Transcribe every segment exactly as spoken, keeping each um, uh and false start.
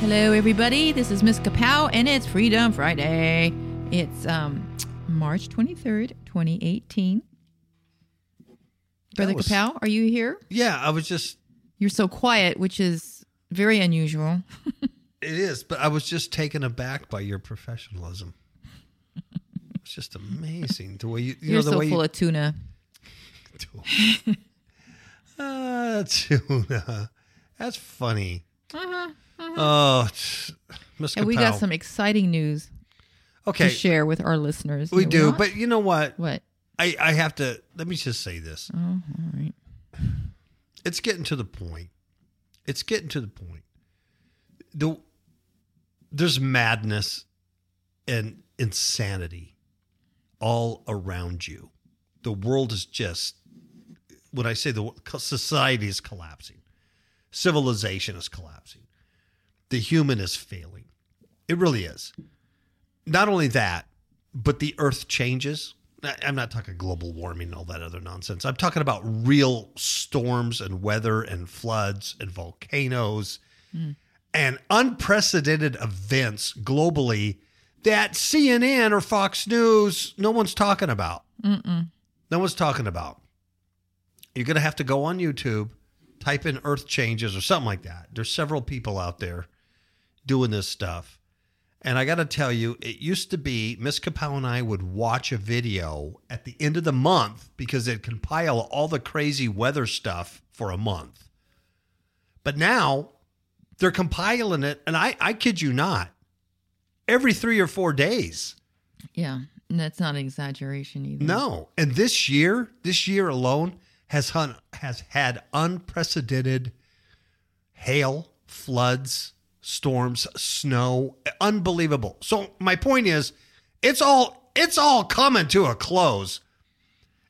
Hello, everybody. This is Miss Kapow, and it's Freedom Friday. It's um, March twenty-third, twenty eighteen. Brother was, Kapow, are you here? Yeah, I was just... You're so quiet, which is very unusual. It is, but I was just taken aback by your professionalism. It's just amazing the way you... you You're know, the so way full you, of tuna. Tuna. uh, tuna. That's funny. Uh-huh. uh-huh. Oh, Miss Kapow. And we got some exciting news okay. to share with our listeners. We you know, do, but you know what? What? I, I have to, let me just say this. Oh, all right. It's getting to the point. It's getting to the point. The, there's madness and insanity all around you. The world is just, when I say the society is collapsing, civilization is collapsing, the human is failing. It really is. Not only that, but the earth changes. I'm not talking global warming and all that other nonsense. I'm talking about real storms and weather and floods and volcanoes mm. and unprecedented events globally that C N N or Fox News, no one's talking about. Mm-mm. No one's talking about. You're going to have to go on YouTube, type in earth changes or something like that. There's several people out there doing this stuff. And I got to tell you, it used to be Miss Kapow and I would watch a video at the end of the month because it'd compile all the crazy weather stuff for a month. But now they're compiling it, and I, I kid you not, every three or four days. Yeah, and that's not an exaggeration either. No, and this year, this year alone has hun- has had unprecedented hail, floods, storms, snow, unbelievable. So my point is, it's all it's all coming to a close.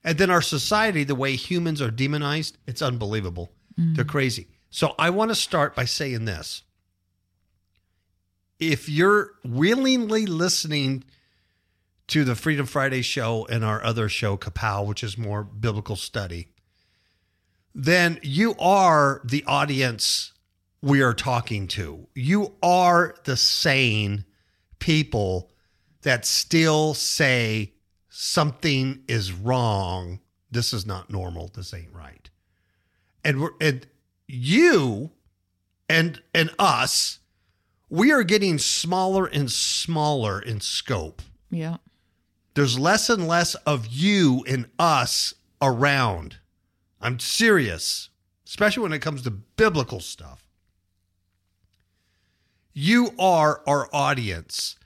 And then our society, the way humans are demonized, it's unbelievable. Mm. They're crazy. So I want to start by saying this. If you're willingly listening to the Freedom Friday show and our other show, Kapow, which is more biblical study, then you are the audience we are talking to. You are the sane people that still say something is wrong. This is not normal. This ain't right. And we're, and you and and us, we are getting smaller and smaller in scope. Yeah. There's less and less of you and us around. I'm serious, especially when it comes to biblical stuff. You are our audience.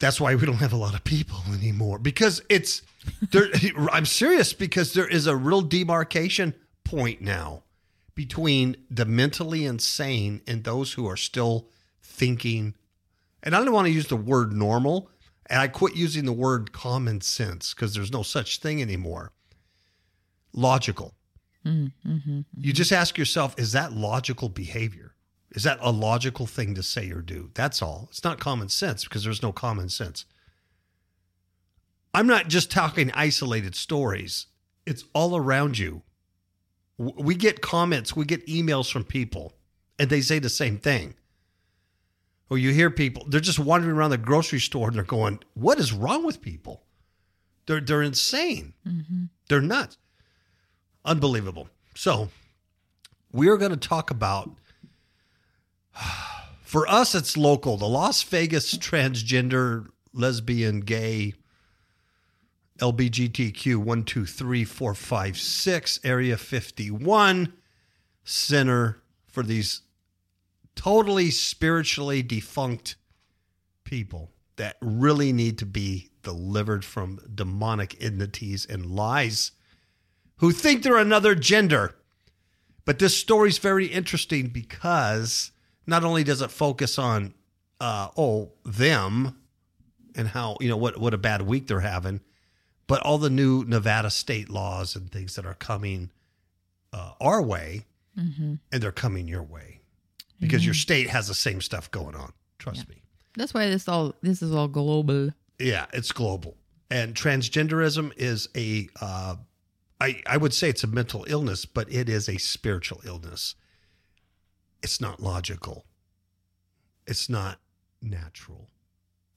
That's why we don't have a lot of people anymore, because it's, there, I'm serious, because there is a real demarcation point now between the mentally insane and those who are still thinking. And I don't want to use the word normal, and I quit using the word common sense because there's no such thing anymore. Logical. Mm-hmm, mm-hmm. You just ask yourself, is that logical behavior? Is that a logical thing to say or do? That's all. It's not common sense because there's no common sense. I'm not just talking isolated stories. It's all around you. We get comments, we get emails from people, and they say the same thing. Or you hear people, they're just wandering around the grocery store and they're going, what is wrong with people? They're, they're insane. Mm-hmm. They're nuts. Unbelievable. So we're going to talk about, for us, it's local. The Las Vegas transgender, lesbian, gay, L B G T Q one two three four five six, Area fifty-one, center for these totally spiritually defunct people that really need to be delivered from demonic entities and lies, who think they're another gender. But this story's very interesting because not only does it focus on, uh, oh, them and how, you know, what, what a bad week they're having, but all the new Nevada state laws and things that are coming uh, our way, mm-hmm. and they're coming your way because mm-hmm. your state has the same stuff going on. Trust yeah. me. That's why this all this is all global. Yeah, it's global. And transgenderism is a, uh, I, I would say it's a mental illness, but it is a spiritual illness. It's not logical. It's not natural.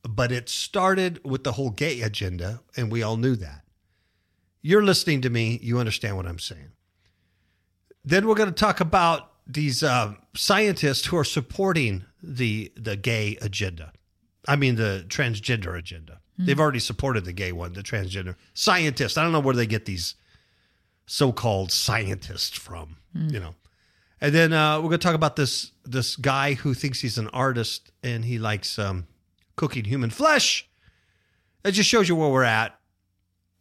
But it started with the whole gay agenda, and we all knew that. You're listening to me. You understand what I'm saying. Then we're going to talk about these uh, scientists who are supporting the the gay agenda. I mean, the transgender agenda. Mm-hmm. They've already supported the gay one, the transgender. Scientists. I don't know where they get these so-called scientists from, mm-hmm. you know. And then uh, we're going to talk about this this guy who thinks he's an artist and he likes um, cooking human flesh. That just shows you where we're at.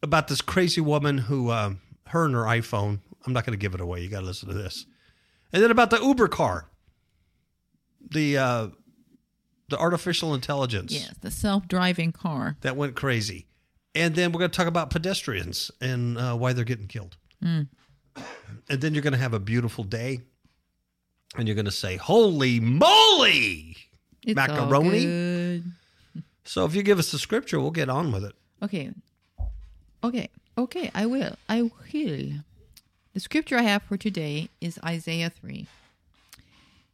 About this crazy woman who, um, her and her iPhone. I'm not going to give it away. You got to listen to this. And then about the Uber car. The... Uh, The artificial intelligence. Yes, the self-driving car. That went crazy. And then we're going to talk about pedestrians and uh, why they're getting killed. Mm. And then you're going to have a beautiful day. And you're going to say, holy moly, it's macaroni. All good. So if you give us the scripture, we'll get on with it. Okay. Okay. Okay, I will. I will. The scripture I have for today is Isaiah three.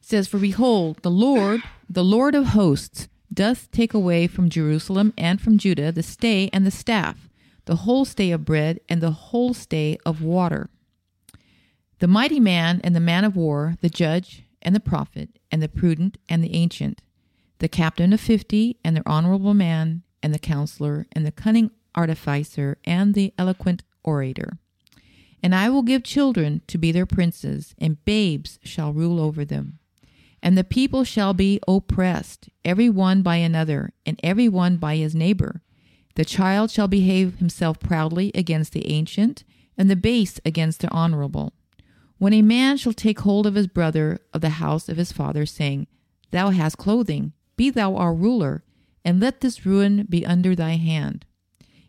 It says, for behold, the Lord, the Lord of hosts, doth take away from Jerusalem and from Judah the stay and the staff, the whole stay of bread and the whole stay of water. The mighty man and the man of war, the judge and the prophet and the prudent and the ancient, the captain of fifty and the honorable man and the counselor and the cunning artificer and the eloquent orator. And I will give children to be their princes, and babes shall rule over them. And the people shall be oppressed, every one by another, and every one by his neighbor. The child shall behave himself proudly against the ancient, and the base against the honorable. When a man shall take hold of his brother of the house of his father, saying, Thou hast clothing, be thou our ruler, and let this ruin be under thy hand.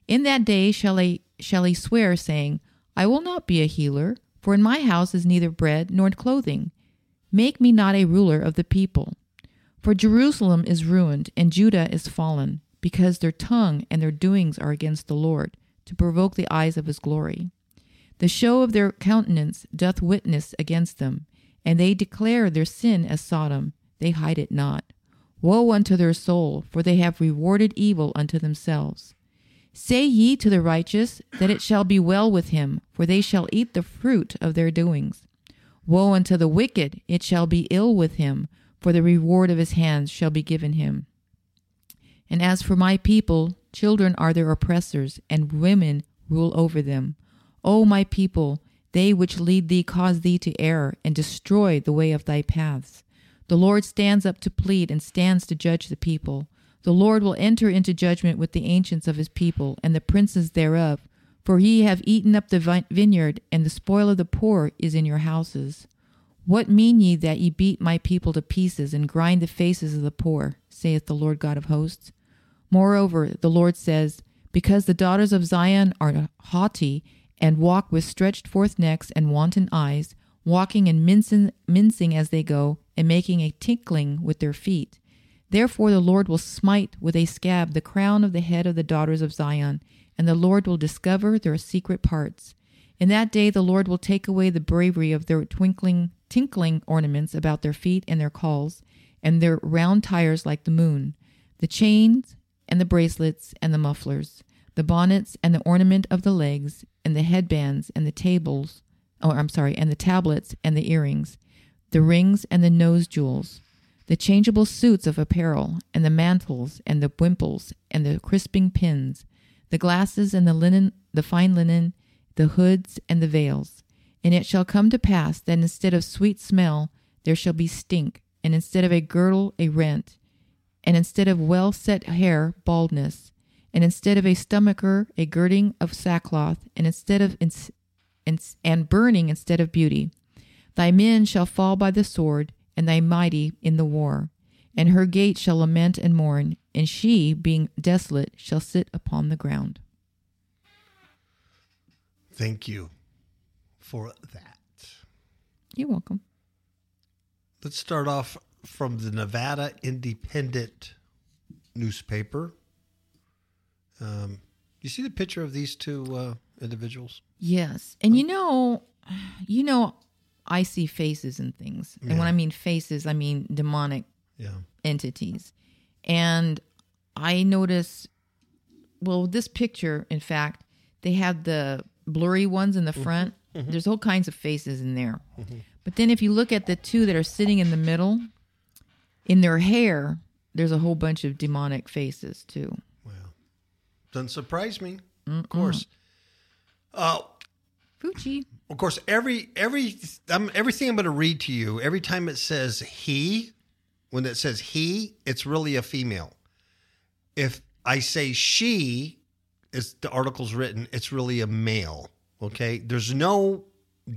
In that day shall he, shall he swear, saying, I will not be a healer, for in my house is neither bread nor clothing. Make me not a ruler of the people. For Jerusalem is ruined, and Judah is fallen, because their tongue and their doings are against the Lord, to provoke the eyes of his glory. The show of their countenance doth witness against them, and they declare their sin as Sodom, they hide it not. Woe unto their soul, for they have rewarded evil unto themselves. Say ye to the righteous that it shall be well with him, for they shall eat the fruit of their doings. Woe unto the wicked, it shall be ill with him, for the reward of his hands shall be given him. And as for my people, children are their oppressors, and women rule over them. O my people, they which lead thee cause thee to err, and destroy the way of thy paths. The Lord stands up to plead, and stands to judge the people. The Lord will enter into judgment with the ancients of his people and the princes thereof, for ye have eaten up the vineyard, and the spoil of the poor is in your houses. What mean ye that ye beat my people to pieces and grind the faces of the poor, saith the Lord God of hosts? Moreover, the Lord says, because the daughters of Zion are haughty and walk with stretched forth necks and wanton eyes, walking and mincing, mincing as they go, and making a tinkling with their feet. Therefore the Lord will smite with a scab the crown of the head of the daughters of Zion, and the Lord will discover their secret parts. In that day the Lord will take away the bravery of their twinkling, tinkling ornaments about their feet and their cauls, and their round tires like the moon, the chains and the bracelets and the mufflers, the bonnets and the ornament of the legs, and the headbands and the tables, oh, I'm sorry, and the tablets and the earrings, the rings and the nose jewels, the changeable suits of apparel, and the mantles, and the wimples, and the crisping pins, the glasses and the linen, the fine linen, the hoods and the veils. And it shall come to pass that instead of sweet smell there shall be stink, and instead of a girdle a rent, and instead of well-set hair baldness, and instead of a stomacher a girding of sackcloth, and instead of ins- ins- and burning instead of beauty. Thy men shall fall by the sword, and thy mighty in the war. And her gate shall lament and mourn, and she, being desolate, shall sit upon the ground. Thank you for that. You're welcome. Let's start off from the Nevada Independent newspaper. Um, you see the picture of these two uh, individuals? Yes. And um, you know, you know, I see faces and things. Yeah. And when I mean faces, I mean demonic yeah. entities. And I notice, well, this picture, in fact, they have the blurry ones in the front. Mm-hmm. There's all kinds of faces in there. Mm-hmm. But then if you look at the two that are sitting in the middle, in their hair, there's a whole bunch of demonic faces, too. Well, doesn't surprise me, Mm-mm. of course. Uh, Fuji. Of course, every every I'm, everything I'm going to read to you, every time it says he, when it says he, it's really a female. If I say she, it's, the article's written, it's really a male, okay? There's no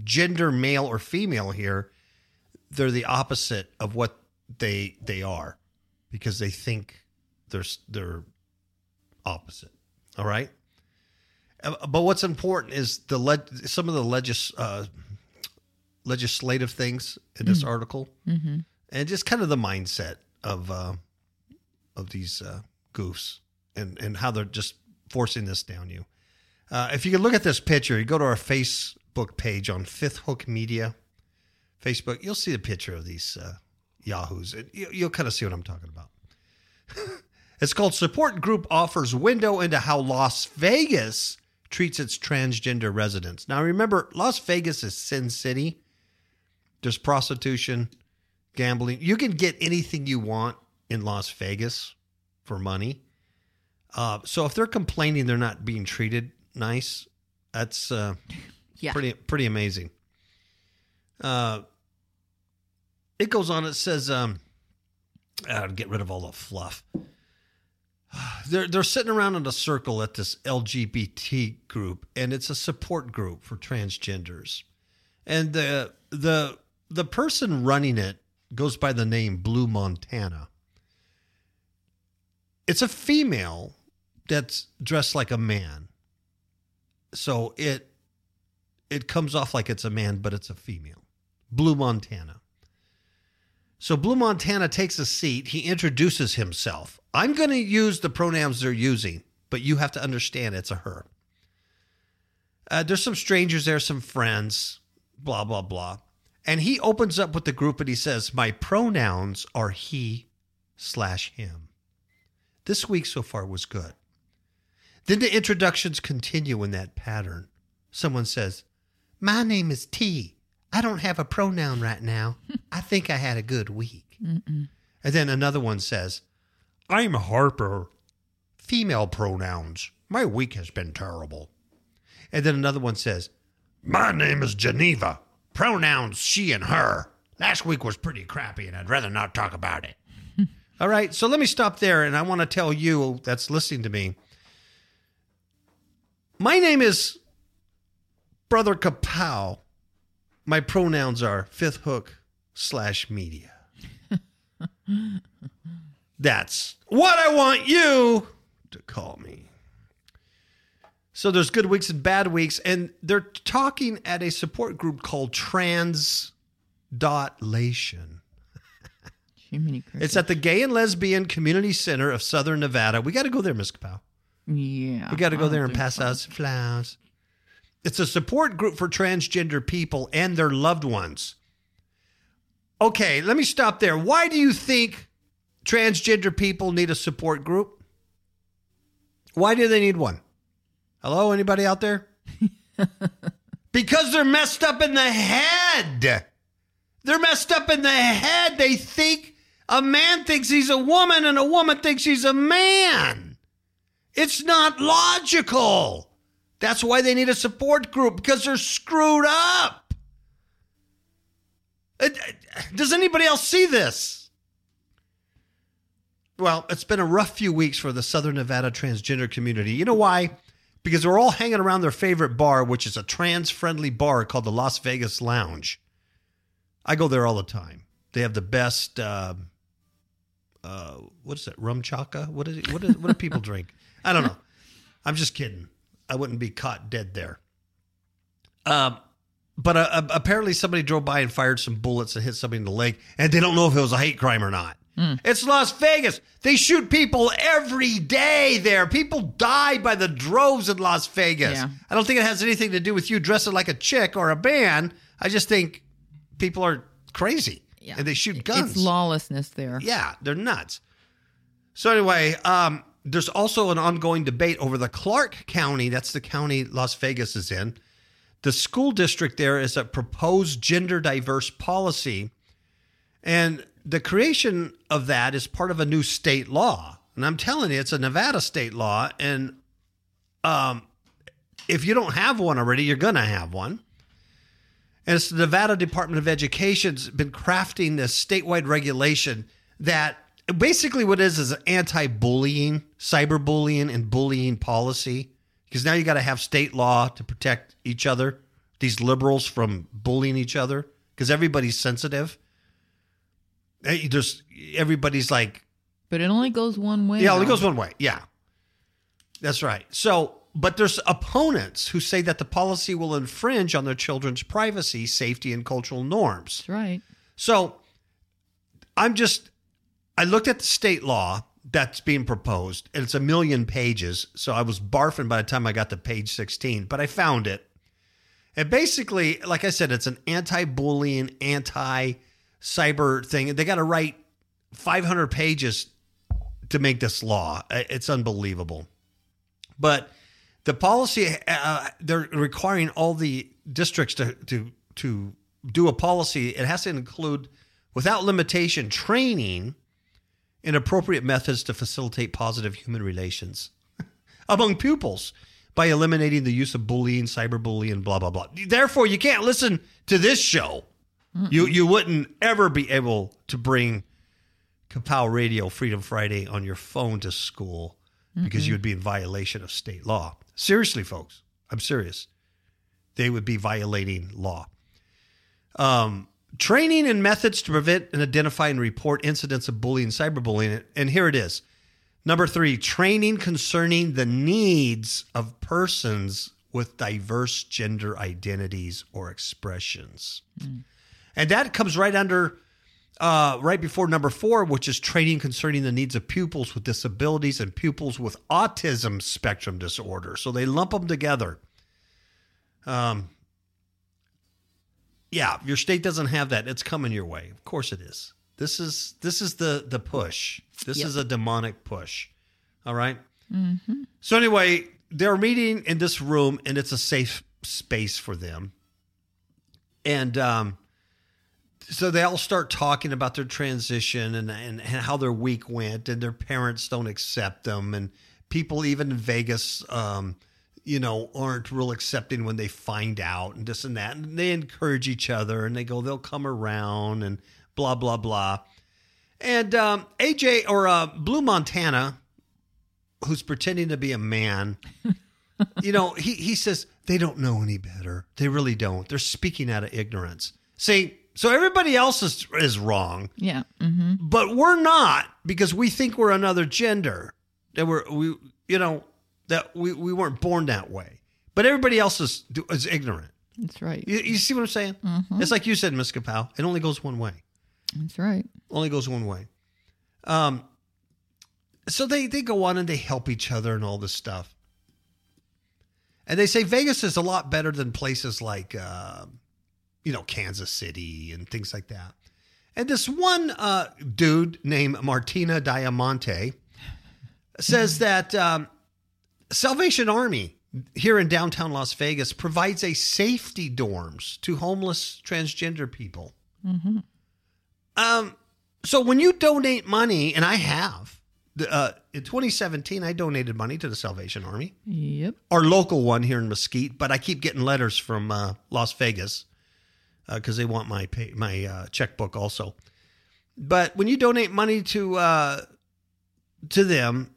gender male or female here. They're the opposite of what they they are because they think they're, they're opposite, all right? But what's important is the leg, some of the legis, uh, legislative things in this mm-hmm. article, mm-hmm. and just kind of the mindset of uh, of these uh, goofs and, and how they're just forcing this down you. Uh, if you can look at this picture, you go to our Facebook page on Fifth Hook Media, Facebook, you'll see the picture of these uh, yahoos, and you, you'll kind of see what I'm talking about. It's called Support Group Offers Window into How Las Vegas Treats Its Transgender Residents. Now, remember, Las Vegas is Sin City. There's prostitution, gambling. You can get anything you want in Las Vegas for money. Uh, so if they're complaining they're not being treated nice, that's uh, yeah. pretty pretty amazing. Uh, it goes on. It says, um, uh, get rid of all the fluff. They're they're sitting around in a circle at this L G B T group, and it's a support group for transgenders. And the the the person running it goes by the name Blue Montana. It's a female that's dressed like a man. So it it comes off like it's a man, but it's a female. Blue Montana. So Blue Montana takes a seat. He introduces himself. I'm going to use the pronouns they're using, but you have to understand it's a her. Uh, there's some strangers there, some friends, blah, blah, blah. And he opens up with the group and he says, my pronouns are he slash him. This week so far was good. Then the introductions continue in that pattern. Someone says, my name is T. I don't have a pronoun right now. I think I had a good week. Mm-mm. And then another one says, I'm Harper. Female pronouns. My week has been terrible. And then another one says, my name is Geneva. Pronouns she and her. Last week was pretty crappy and I'd rather not talk about it. All right, so let me stop there and I want to tell you that's listening to me. My name is Brother Kapow. My pronouns are Fifth Hook slash media. That's what I want you to call me. So there's good weeks and bad weeks, and they're talking at a support group called Transdotlation. It's at the Gay and Lesbian Community Center of Southern Nevada. We got to go there, Miss Kapow. Yeah. We got to go there and pass out some flowers. It's a support group for transgender people and their loved ones. Okay, let me stop there. Why do you think transgender people need a support group? Why do they need one? Hello, anybody out there? Because they're messed up in the head. They're messed up in the head. They think a man thinks he's a woman and a woman thinks she's a man. It's not logical. That's why they need a support group, because they're screwed up. Does anybody else see this? Well, it's been a rough few weeks for the Southern Nevada transgender community. You know why? Because we're all hanging around their favorite bar, which is a trans-friendly bar called the Las Vegas Lounge. I go there all the time. They have the best, uh, uh, what is that, rum chaka? What is it? What, is, what do people drink? I don't know. I'm just kidding. I wouldn't be caught dead there. Um, but uh, apparently somebody drove by and fired some bullets and hit somebody in the leg, and they don't know if it was a hate crime or not. Mm. It's Las Vegas. They shoot people every day there. People die by the droves in Las Vegas. Yeah. I don't think it has anything to do with you dressing like a chick or a man. I just think people are crazy, yeah, and they shoot guns. It's lawlessness there. Yeah, they're nuts. So anyway, um, there's also an ongoing debate over the Clark County. That's the county Las Vegas is in. The school district there is a proposed gender diverse policy, and the creation of that is part of a new state law. And I'm telling you, it's a Nevada state law. And um, if you don't have one already, you're going to have one. And it's the Nevada Department of Education's been crafting this statewide regulation that basically what it is is an anti-bullying, cyberbullying, and bullying policy. Because now you got to have state law to protect each other, these liberals from bullying each other, because everybody's sensitive. There's, everybody's like... But it only goes one way. Yeah, it only goes one way. Yeah. That's right. So, but there's opponents who say that the policy will infringe on their children's privacy, safety, and cultural norms. That's right. So, I'm just... I looked at the state law that's being proposed, and it's a million pages, so I was barfing by the time I got to page sixteen, but I found it. And basically, like I said, it's an anti-bullying, anti... cyber thing. They got to write five hundred pages to make this law. It's unbelievable. But the policy, uh, they're requiring all the districts to, to, to do a policy. It has to include, without limitation, training in appropriate methods to facilitate positive human relations among pupils by eliminating the use of bullying, cyberbullying, blah, blah, blah. Therefore, you can't listen to this show. You you wouldn't ever be able to bring Kapow Radio Freedom Friday on your phone to school because mm-hmm. you would be in violation of state law. Seriously, folks. I'm serious. They would be violating law. Um, training and methods to prevent and identify and report incidents of bullying, cyberbullying. And here it is. Number three, training concerning the needs of persons with diverse gender identities or expressions. Mm. And that comes right under, uh, right before number four, which is training concerning the needs of pupils with disabilities and pupils with autism spectrum disorder. So they lump them together. Um, yeah, your state doesn't have that. It's coming your way. Of course it is. This is this is the the push. This yep. is a demonic push. All right? Mm-hmm. So anyway, they're meeting in this room, and it's a safe space for them. And... um So they all start talking about their transition and, and, and how their week went, and their parents don't accept them, and people even in Vegas, um, you know, aren't real accepting when they find out and this and that. And they encourage each other, and they go, they'll come around, and blah blah blah. And um, A J or uh, Blue Montana, who's pretending to be a man, you know, he he says they don't know any better. They really don't. They're speaking out of ignorance. See. So everybody else is is wrong. Yeah. Mm-hmm. But we're not, because we think we're another gender. That we're we you know that we, we weren't born that way. But everybody else is is ignorant. That's right. You, you see what I'm saying? Mm-hmm. It's like you said, Miss Kapow. It only goes one way. That's right. Only goes one way. Um. So they they go on and they help each other and all this stuff. And they say Vegas is a lot better than places like. Uh, you know, Kansas City and things like that. And this one uh, dude named Martina Diamante says that um, Salvation Army here in downtown Las Vegas provides a safety dorms to homeless transgender people. Mm-hmm. Um, so when you donate money, and I have, uh, in twenty seventeen, I donated money to the Salvation Army. Yep. Our local one here in Mesquite, but I keep getting letters from uh, Las Vegas because uh, they want my pay, my uh, checkbook also. But when you donate money to uh, to them,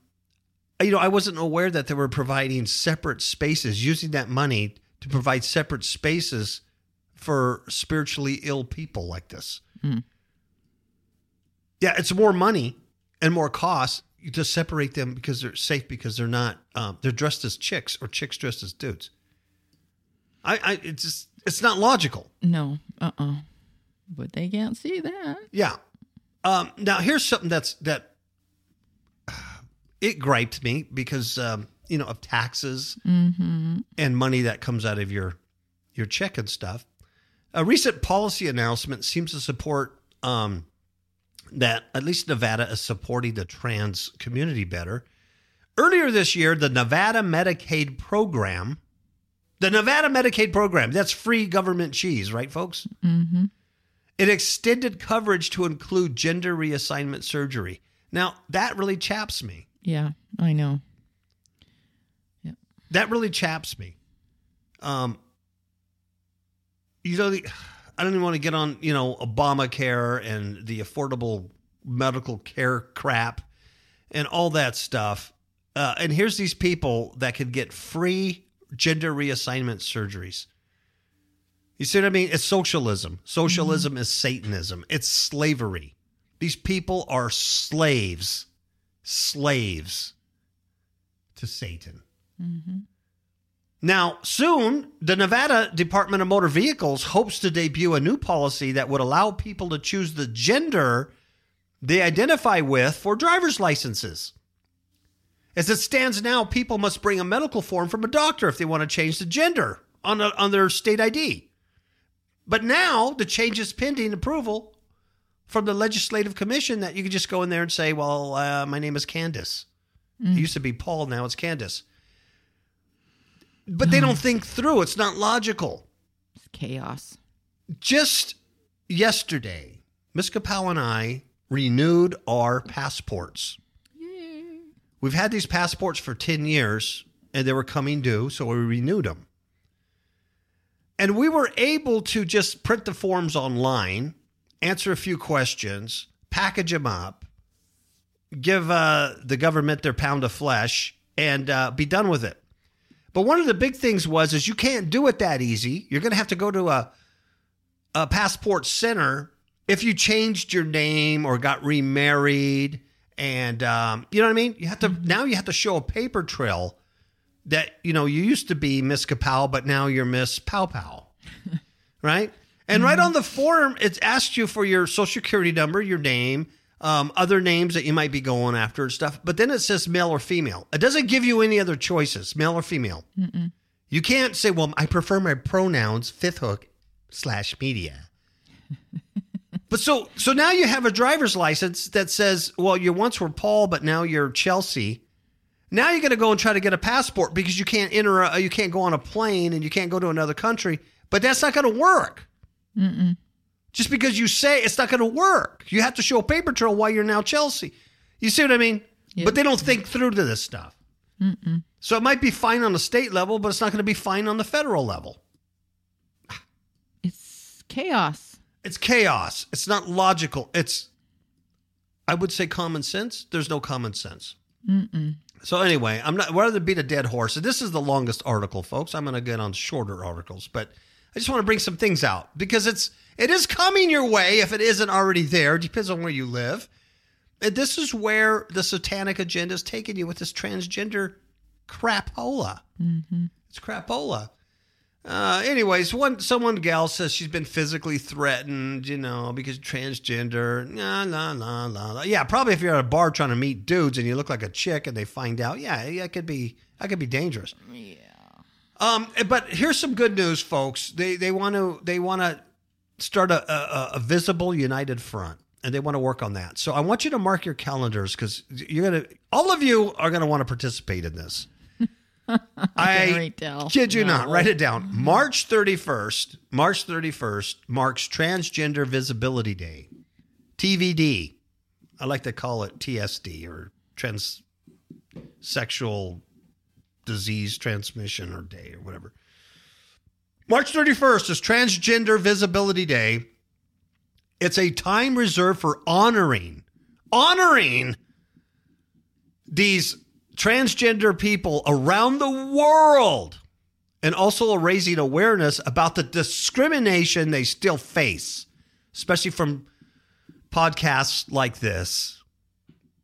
you know, I wasn't aware that they were providing separate spaces, using that money to provide separate spaces for spiritually ill people like this. Mm. Yeah, it's more money and more cost to separate them because they're safe, because they're not um, they're dressed as chicks or chicks dressed as dudes. I, I it's just it's not logical. No, uh uh-uh. uh, but they can't see that. Yeah. Um, now here's something that's that uh, it griped me because um, you know of taxes mm-hmm. and money that comes out of your your check and stuff. A recent policy announcement seems to support. Um, that at least Nevada is supporting the trans community better. Earlier this year, the Nevada Medicaid program, the Nevada Medicaid program, that's free government cheese, right, folks? Mm-hmm. It extended coverage to include gender reassignment surgery. Now, that really chaps me. Yeah, I know. Yeah. That really chaps me. Um, you know, the... I don't even want to get on, you know, Obamacare and the affordable medical care crap and all that stuff. Uh, and here's these people that could get free gender reassignment surgeries. You see what I mean? It's socialism. Socialism mm-hmm. is Satanism. It's slavery. These people are slaves, slaves to Satan. Mm-hmm. Now, soon, the Nevada Department of Motor Vehicles hopes to debut a new policy that would allow people to choose the gender they identify with for driver's licenses. As it stands now, people must bring a medical form from a doctor if they want to change the gender on, a, on their state I D. But now, the change is pending approval from the Legislative Commission that you can just go in there and say, well, uh, my name is Candace. Mm. It used to be Paul, now it's Candace. But they don't think through. It's not logical. It's chaos. Just yesterday, Miss Kapow and I renewed our passports. Yay. We've had these passports for ten years, and they were coming due, so we renewed them. And we were able to just print the forms online, answer a few questions, package them up, give uh, the government their pound of flesh, and uh, be done with it. But one of the big things was is you can't do it that easy. You're going to have to go to a, a passport center if you changed your name or got remarried. And um, you know what I mean? You have to now you have to show a paper trail that, you know, you used to be Miss Kapow, but now you're Miss Pow Pow. Right? And right on the form, it's asked you for your social security number, your name, um, other names that you might be going after and stuff. But then it says male or female. It doesn't give you any other choices, male or female. Mm-mm. You can't say, well, I prefer my pronouns, fifth hook slash media. But so, so now you have a driver's license that says, well, you once were Paul, but now you're Chelsea. Now you're going to go and try to get a passport because you can't enter, a, you can't go on a plane and you can't go to another country, but that's not going to work. Mm-mm. Just because you say it's not going to work. You have to show a paper trail why you're now Chelsea. You see what I mean? Yep. But they don't think through to this stuff. Mm-mm. So it might be fine on the state level, but it's not going to be fine on the federal level. It's chaos. It's chaos. It's not logical. It's, I would say common sense. There's no common sense. Mm-mm. So anyway, I'm not, rather than beat a dead horse, this is the longest article, folks. I'm going to get on shorter articles, but I just want to bring some things out because it's, it is coming your way if it isn't already there. It depends on where you live. And this is where the satanic agenda is taking you with this transgender crapola. Mm-hmm. It's crapola. Uh, anyways, one someone gal says she's been physically threatened, you know, because transgender. Nah, nah, nah, nah, nah. Yeah, probably if you're at a bar trying to meet dudes and you look like a chick and they find out, yeah, that could be that could be dangerous. Yeah. Um, but here's some good news, folks. They they want to they want to. Start a, a, a visible united front, and they want to work on that. So I want you to mark your calendars because you're gonna, all of you are gonna want to participate in this. I, I kid you no. not. Write it down. March thirty-first. March thirty-first marks Transgender Visibility Day, T V D. I like to call it T S D or trans sexual disease transmission or day or whatever. March thirty-first is Transgender Visibility Day. It's a time reserved for honoring, honoring these transgender people around the world, and also raising awareness about the discrimination they still face, especially from podcasts like this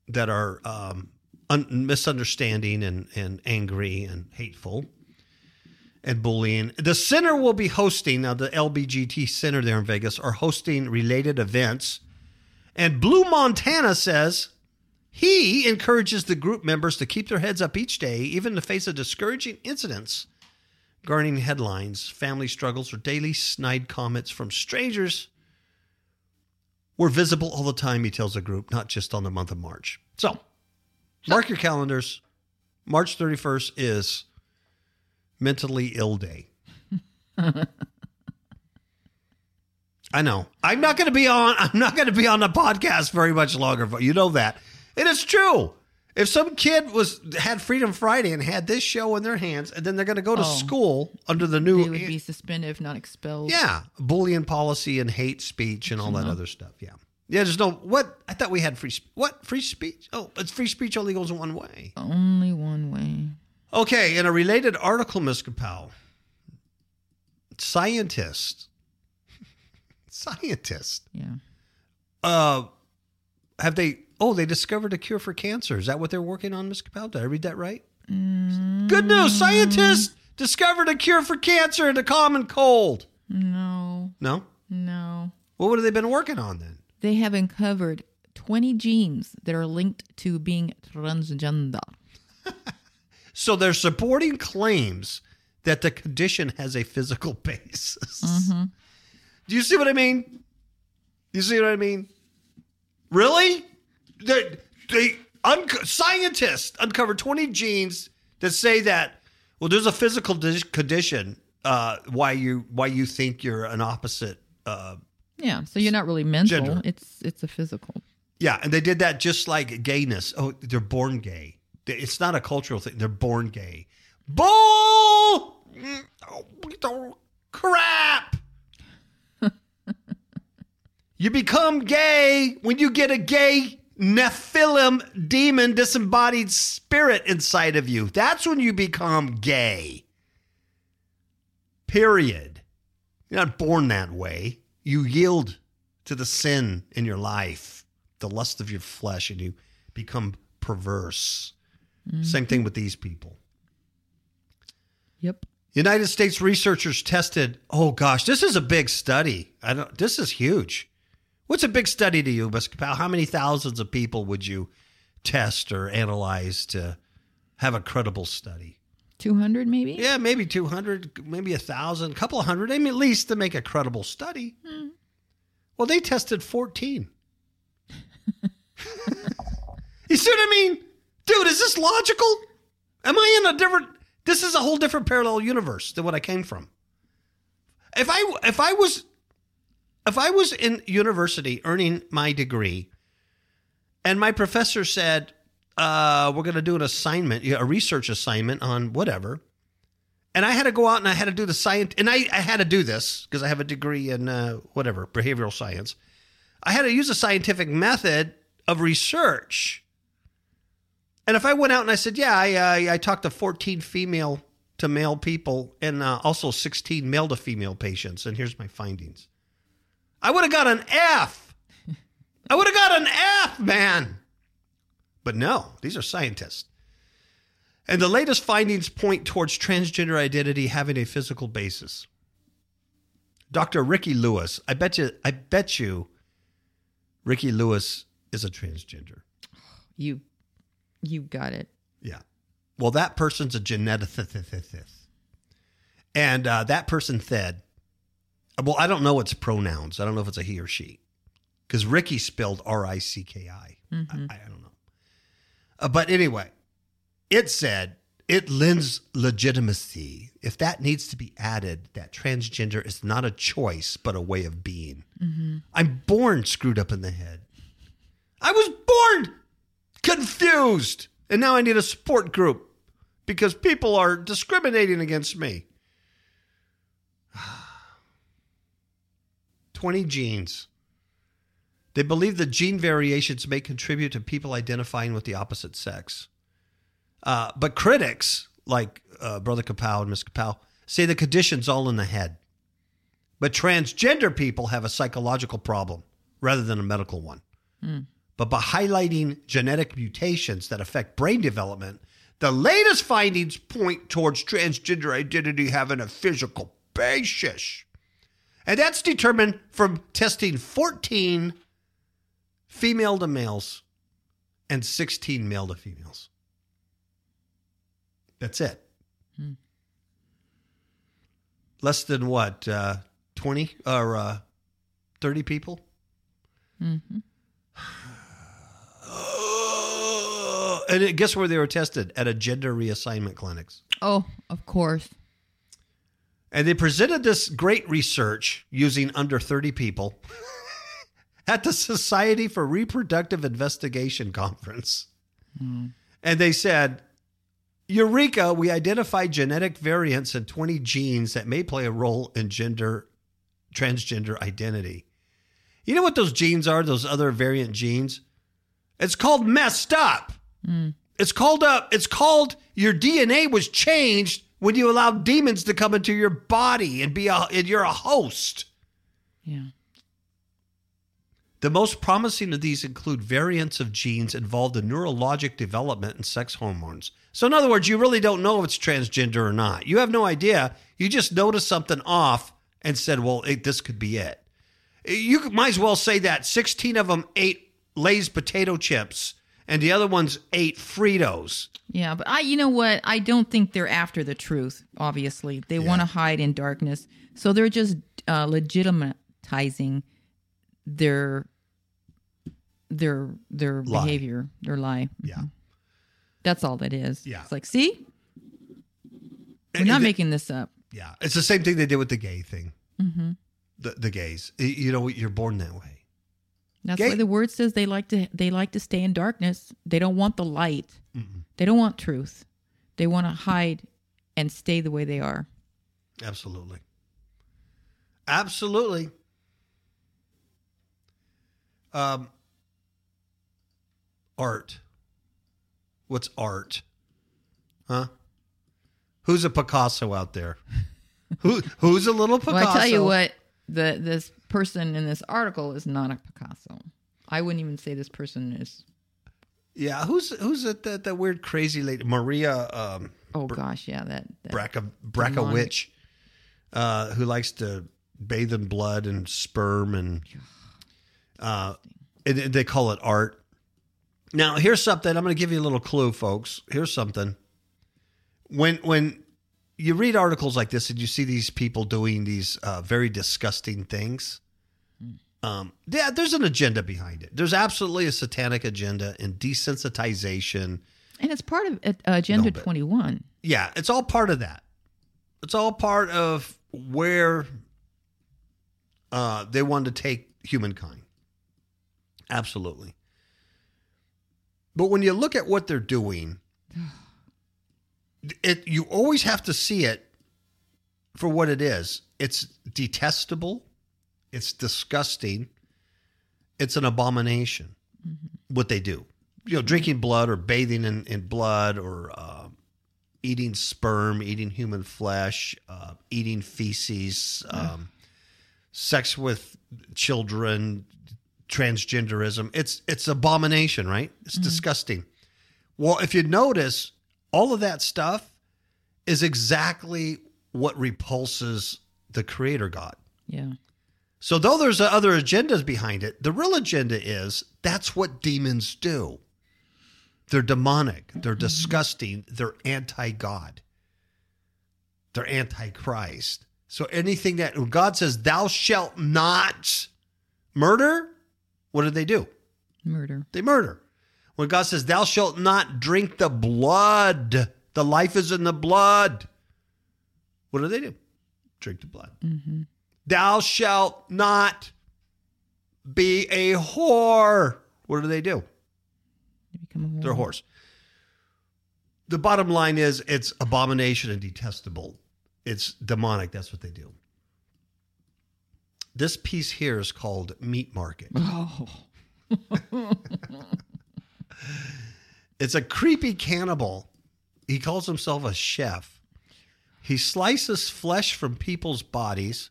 that are um, un- misunderstanding and, and angry and hateful and bullying. The center will be hosting, now the L B G T Center there in Vegas are hosting related events. And Blue Montana says he encourages the group members to keep their heads up each day, even in the face of discouraging incidents garnering headlines, family struggles, or daily snide comments from strangers. We're visible all the time, he tells the group, not just on the month of March. So, mark your calendars. March thirty-first is Mentally Ill Day. I know. I'm not going to be on I'm not going to be on the podcast very much longer, but you know that. It is true. If some kid was had Freedom Friday and had this show in their hands, and then they're going to go to oh, school under the new... They would be suspended, if not expelled. Yeah. Bullying policy and hate speech and all that know. other stuff. Yeah. Yeah, there's no... What? I thought we had free... What? Free speech? Oh, it's free speech only goes one way. Only one way. Okay. In a related article, Miss Kapow, scientists... scientists... Yeah. Uh, have they... Oh, they discovered a cure for cancer. Is that what they're working on, Miss Kapow? Did I read that right? Mm. Good news. Scientists discovered a cure for cancer and a common cold. No. No? No. Well, what have they been working on then? They have uncovered twenty genes that are linked to being transgender. So they're supporting claims that the condition has a physical basis. Mm-hmm. Do you see what I mean? You see what I mean? Really? They, they un- scientists uncovered twenty genes that say that, well, there's a physical dis- condition uh, why you why you think you're an opposite. Uh, yeah, so you're not really mental. Gender. It's it's a physical. Yeah, and they did that just like gayness. Oh, they're born gay. It's not a cultural thing. They're born gay. Bull! Oh, crap! You become gay when you get a gay Nephilim demon disembodied spirit inside of you. That's when you become gay. Period. You're not born that way. You yield to the sin in your life, the lust of your flesh, and you become perverse. Mm-hmm. Same thing with these people. Yep. United States researchers tested, oh gosh, this is a big study. I don't this is huge. What's a big study to you, Miz Kapow? How many thousands of people would you test or analyze to have a credible study? two hundred maybe? Yeah, maybe two hundred, maybe one thousand, a couple of hundred, I mean, at least to make a credible study. Hmm. Well, they tested fourteen. You see what I mean? Dude, is this logical? Am I in a different... This is a whole different parallel universe than what I came from. If I If I was... If I was in university earning my degree and my professor said, uh, we're going to do an assignment, a research assignment on whatever, and I had to go out and I had to do the science, and I, I had to do this because I have a degree in uh, whatever, behavioral science. I had to use a scientific method of research. And if I went out and I said, yeah, I, uh, I talked to fourteen female to male people and uh, also sixteen male to female patients, and here's my findings. I would have got an F. I would have got an F, man. But no, these are scientists. And the latest findings point towards transgender identity having a physical basis. Doctor Ricky Lewis, I bet you, I bet you Ricky Lewis is a transgender. You, you got it. Yeah. Well, that person's a geneticist. And uh, that person said, well, I don't know its pronouns. I don't know if it's a he or she. Because Ricky spelled R I C K I. Mm-hmm. I, I don't know. Uh, but anyway, it said it lends legitimacy. If that needs to be added, that transgender is not a choice, but a way of being. Mm-hmm. I'm born screwed up in the head. I was born confused. And now I need a support group because people are discriminating against me. twenty genes. They believe that gene variations may contribute to people identifying with the opposite sex. Uh, but critics, like uh, Brother Kapow and Miss Kapow, say the condition's all in the head. But transgender people have a psychological problem rather than a medical one. Mm. But by highlighting genetic mutations that affect brain development, the latest findings point towards transgender identity having a physical basis. And that's determined from testing fourteen female to males and sixteen male to females. That's it. Hmm. Less than what, uh, twenty or uh, thirty people? Mm-hmm. And guess where they were tested? At a gender reassignment clinics. Oh, of course. And they presented this great research using under thirty people at the Society for Reproductive Investigation Conference. Mm. And they said, Eureka, we identified genetic variants in twenty genes that may play a role in gender, transgender identity. You know what those genes are, those other variant genes? It's called messed up. Mm. It's called up. It's called your D N A was changed when you allow demons to come into your body and be a, and you're a host. Yeah. The most promising of these include variants of genes involved in neurologic development and sex hormones. So in other words, you really don't know if it's transgender or not. You have no idea. You just noticed something off and said, well, it, this could be it. You might as well say that sixteen of them ate Lay's potato chips and the other ones ate Fritos. Yeah, but I, you know what? I don't think they're after the truth, obviously. They yeah. want to hide in darkness. So they're just uh, legitimatizing their their their lie. behavior, their lie. Yeah. That's all that is. Yeah. It's like, see? We're and not they, making this up. Yeah. It's the same thing they did with the gay thing. Mm-hmm. The, the gays. You know, you're born that way. That's Gay. why the word says they like to they like to stay in darkness. They don't want the light. Mm-mm. They don't want truth. They want to hide and stay the way they are. Absolutely. Absolutely. Um, art. What's art? Huh? Who's a Picasso out there? Who Who's a little Picasso? Well, I tell you what. The this person in this article is not a Picasso. I wouldn't even say this person is. Yeah, who's who's that that, that weird crazy lady Maria? Um, oh Br- gosh, yeah, that, that Bracka Bracka witch, uh, who likes to bathe in blood and sperm, and uh, it, they call it art. Now here's something. I'm going to give you a little clue, folks. Here's something. When when. You read articles like this and you see these people doing these uh, very disgusting things. Um, yeah, there's an agenda behind it. There's absolutely a satanic agenda and desensitization. And it's part of uh, Agenda twenty-one. Yeah, it's all part of that. It's all part of where uh, they wanted to take humankind. Absolutely. But when you look at what they're doing... It you always have to see it for what it is. It's detestable. It's disgusting. It's an abomination, mm-hmm. what they do. You know, drinking blood or bathing in, in blood or uh, eating sperm, eating human flesh, uh, eating feces, um, mm. sex with children, transgenderism. It's, it's abomination, right? It's mm-hmm. disgusting. Well, if you notice... all of that stuff is exactly what repulses the creator God. Yeah. So though there's other agendas behind it, the real agenda is that's what demons do. They're demonic. They're disgusting. They're anti-God. They're anti-Christ. So anything that God says, thou shalt not murder, what do they do? Murder. They murder. When God says, thou shalt not drink the blood, the life is in the blood. What do they do? Drink the blood. Mm-hmm. Thou shalt not be a whore. What do they do? They become a whore. They're whores. the bottom line is it's abomination and detestable. It's demonic. That's what they do. This piece here is called Meat Market. Oh. It's a creepy cannibal. He calls himself a chef. He slices flesh from people's bodies.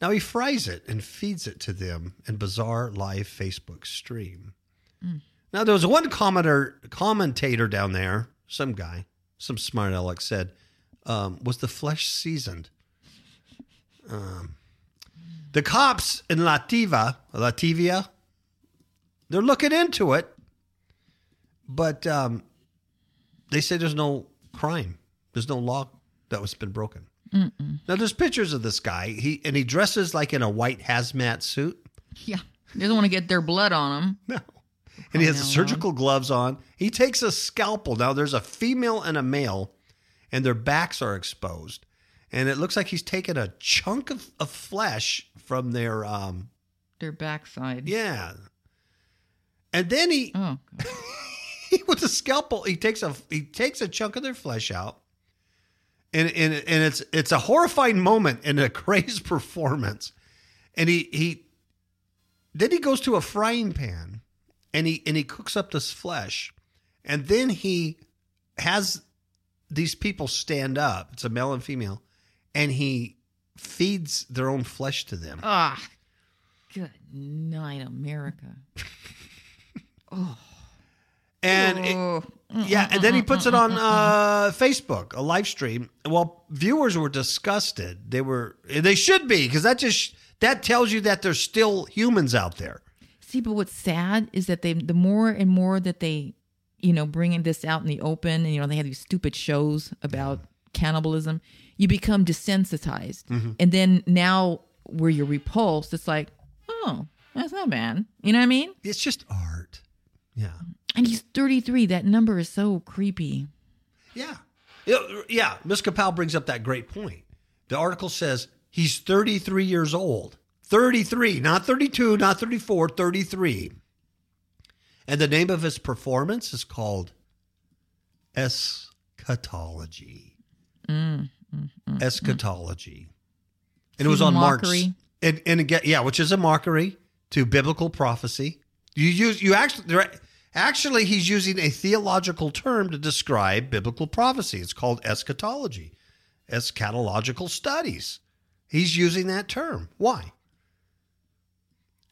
Now he fries it and feeds it to them in bizarre live Facebook stream. Mm. Now there was one commenter, commentator down there, some guy, some smart aleck said, um, was the flesh seasoned? Um, the cops in Lativa, Latvia, they're looking into it, but um, they say there's no crime. There's no law that was been broken. Mm-mm. Now there's pictures of this guy. He and he dresses like in a white hazmat suit. Yeah, he doesn't want to get their blood on him. No, and he has surgical gloves on. He takes a scalpel. Now there's a female and a male, and their backs are exposed, and it looks like he's taken a chunk of, of flesh from their um their backside. Yeah, and then he oh, he with a scalpel he takes a he takes a chunk of their flesh out. And, and and it's it's a horrifying moment in a crazed performance, and he, he then he goes to a frying pan, and he and he cooks up this flesh, and then he has these people stand up. It's a male and female, and he feeds their own flesh to them. Ah, good night, America. Oh. And it, yeah, and then he puts it on uh, Facebook, a live stream. Well, viewers were disgusted. They were, they should be, because that just that tells you that there's still humans out there. See, but what's sad is that they, the more and more that they, you know, bringing this out in the open, and you know, they have these stupid shows about cannibalism. You become desensitized, mm-hmm. and then now where you're repulsed, it's like, oh, that's not bad. You know what I mean? It's just art. Yeah. And he's thirty-three. That number is so creepy. Yeah. Yeah. Miss Kapow brings up that great point. The article says he's thirty-three years old. thirty-three, not thirty-two, not thirty-four, thirty-three. And the name of his performance is called Eschatology. Mm, mm, mm, Eschatology. Mm. And it was on mockery. March. And again, yeah, which is a mockery to biblical prophecy. You use, you actually, actually, he's using a theological term to describe biblical prophecy. It's called eschatology, eschatological studies. He's using that term. Why?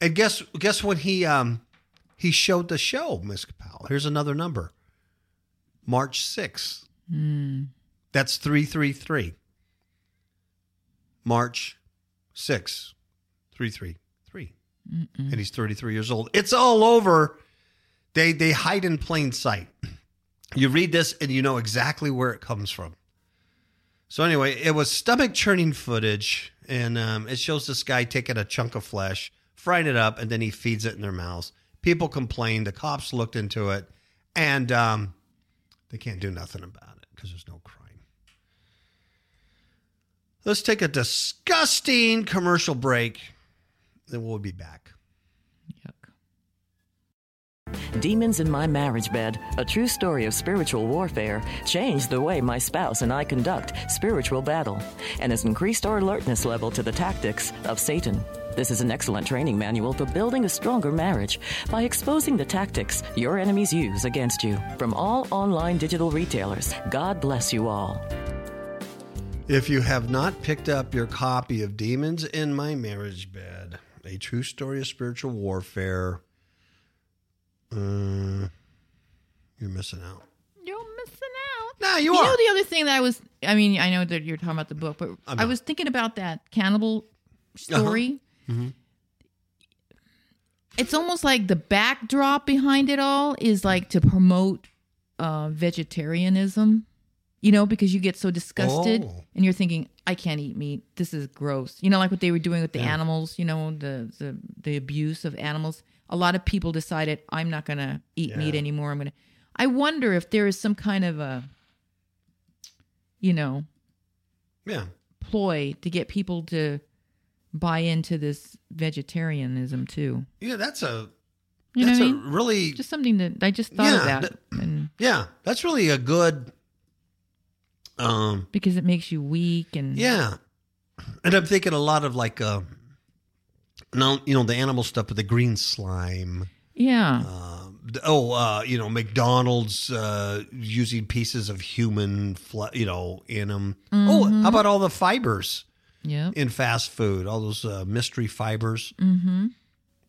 And guess guess when he um, he showed the show, Miss Kapow. Here's another number. March sixth. Mm. That's three three three. March sixth, three three three. Mm-mm. And he's thirty-three years old. It's all over. They they hide in plain sight. You read this and you know exactly where it comes from. So anyway, it was stomach churning footage, and um, it shows this guy taking a chunk of flesh, frying it up, and then he feeds it in their mouths. People complained. The cops looked into it, and um, they can't do nothing about it because there's no crime. Let's take a disgusting commercial break. Then we'll be back. Yuck. Demons in My Marriage Bed, a true story of spiritual warfare, changed the way my spouse and I conduct spiritual battle and has increased our alertness level to the tactics of Satan. This is an excellent training manual for building a stronger marriage by exposing the tactics your enemies use against you. From all online digital retailers, God bless you all. If you have not picked up your copy of Demons in My Marriage Bed, a true story of spiritual warfare, uh, you're missing out. You're missing out. No, you, you are. You know the other thing that I was, I mean, I know that you're talking about the book, but I was thinking about that cannibal story. Uh-huh. Mm-hmm. It's almost like the backdrop behind it all is like to promote uh, vegetarianism. You know, because you get so disgusted oh. and you're thinking, I can't eat meat. This is gross. You know, like what they were doing with the yeah. animals, you know, the, the the abuse of animals. A lot of people decided, I'm not going to eat yeah. meat anymore. I'm going to. I wonder if there is some kind of a, you know, yeah, ploy to get people to buy into this vegetarianism too. Yeah, that's a. You that's know what I mean? a really. Just something that I just thought yeah, of that. Th- and, yeah, that's really a good. Um, because it makes you weak. And yeah. And I'm thinking a lot of like, uh, now, you know, the animal stuff, but the green slime. Yeah. Uh, oh, uh, you know, McDonald's uh, using pieces of human, fle- you know, in them. Mm-hmm. Oh, how about all the fibers? Yeah. In fast food, all those uh, mystery fibers. Mm-hmm.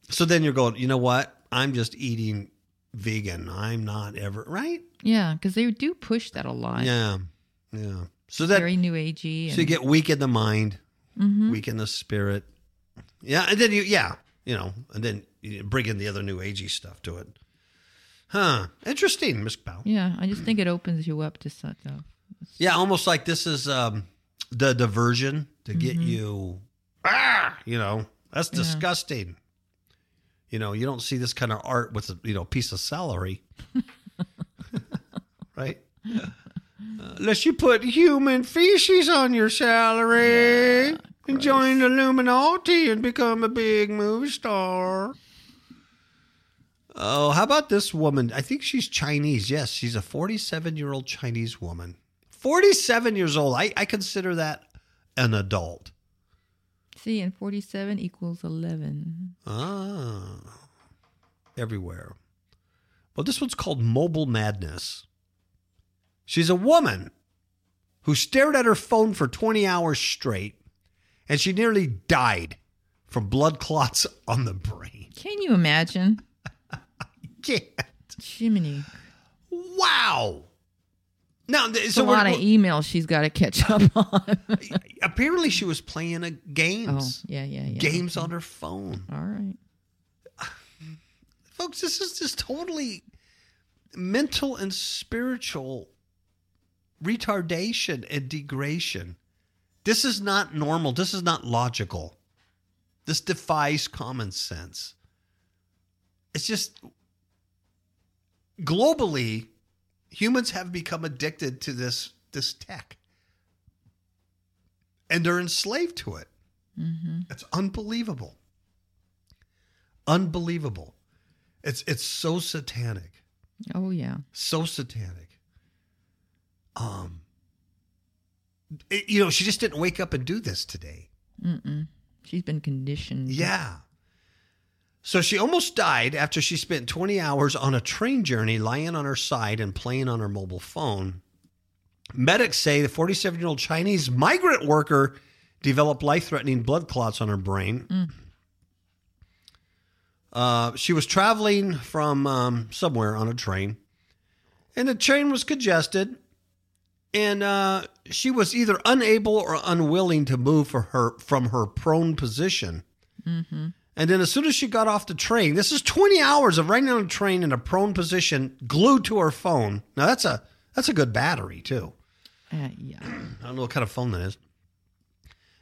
So then you're going, you know what? I'm just eating vegan. I'm not ever, right? Yeah, because they do push that a lot. Yeah, yeah. So that very new agey. And... So you get weak in the mind, mm-hmm. weak in the spirit. Yeah, and then you, yeah, you know, and then. You bring in the other new agey stuff to it. Huh. Interesting, Miss Kapow. Yeah, I just think it opens you up to such a... Yeah, almost like this is um, the diversion to get mm-hmm. you... Ah! You know, that's yeah. disgusting. You know, you don't see this kind of art with a you know piece of celery. Right? Uh, unless you put human feces on your celery. Yeah, and join the Illuminati and become a big movie star. Oh, how about this woman? I think she's Chinese. Yes, she's a forty-seven-year-old Chinese woman. forty-seven years old. I, I consider that an adult. See, and forty-seven equals eleven. Ah. Everywhere. Well, this one's called Mobile Madness. She's a woman who stared at her phone for twenty hours straight, and she nearly died from blood clots on the brain. Can you imagine? I can't. Jiminy. Wow. Now, it's so a lot of emails she's got to catch up on. Apparently she was playing a games. Oh, yeah, yeah, yeah. Games okay. on her phone. All right. Folks, this is just totally mental and spiritual retardation and degradation. This is not normal. This is not logical. This defies common sense. It's just, globally, humans have become addicted to this, this tech. And they're enslaved to it. Mm-hmm. It's unbelievable. Unbelievable. It's, it's so satanic. Oh, yeah. So satanic. Um. You know, she just didn't wake up and do this today. Mm-mm. She's been conditioned. Yeah. So she almost died after she spent twenty hours on a train journey lying on her side and playing on her mobile phone. Medics say the forty-seven-year-old Chinese migrant worker developed life-threatening blood clots on her brain. Mm. Uh, she was traveling from um, somewhere on a train, and the train was congested. And uh, she was either unable or unwilling to move for her, from her prone position. Mm-hmm. And then as soon as she got off the train, this is twenty hours of riding on a train in a prone position, glued to her phone. Now, that's a that's a good battery, too. Uh, yeah. I don't know what kind of phone that is.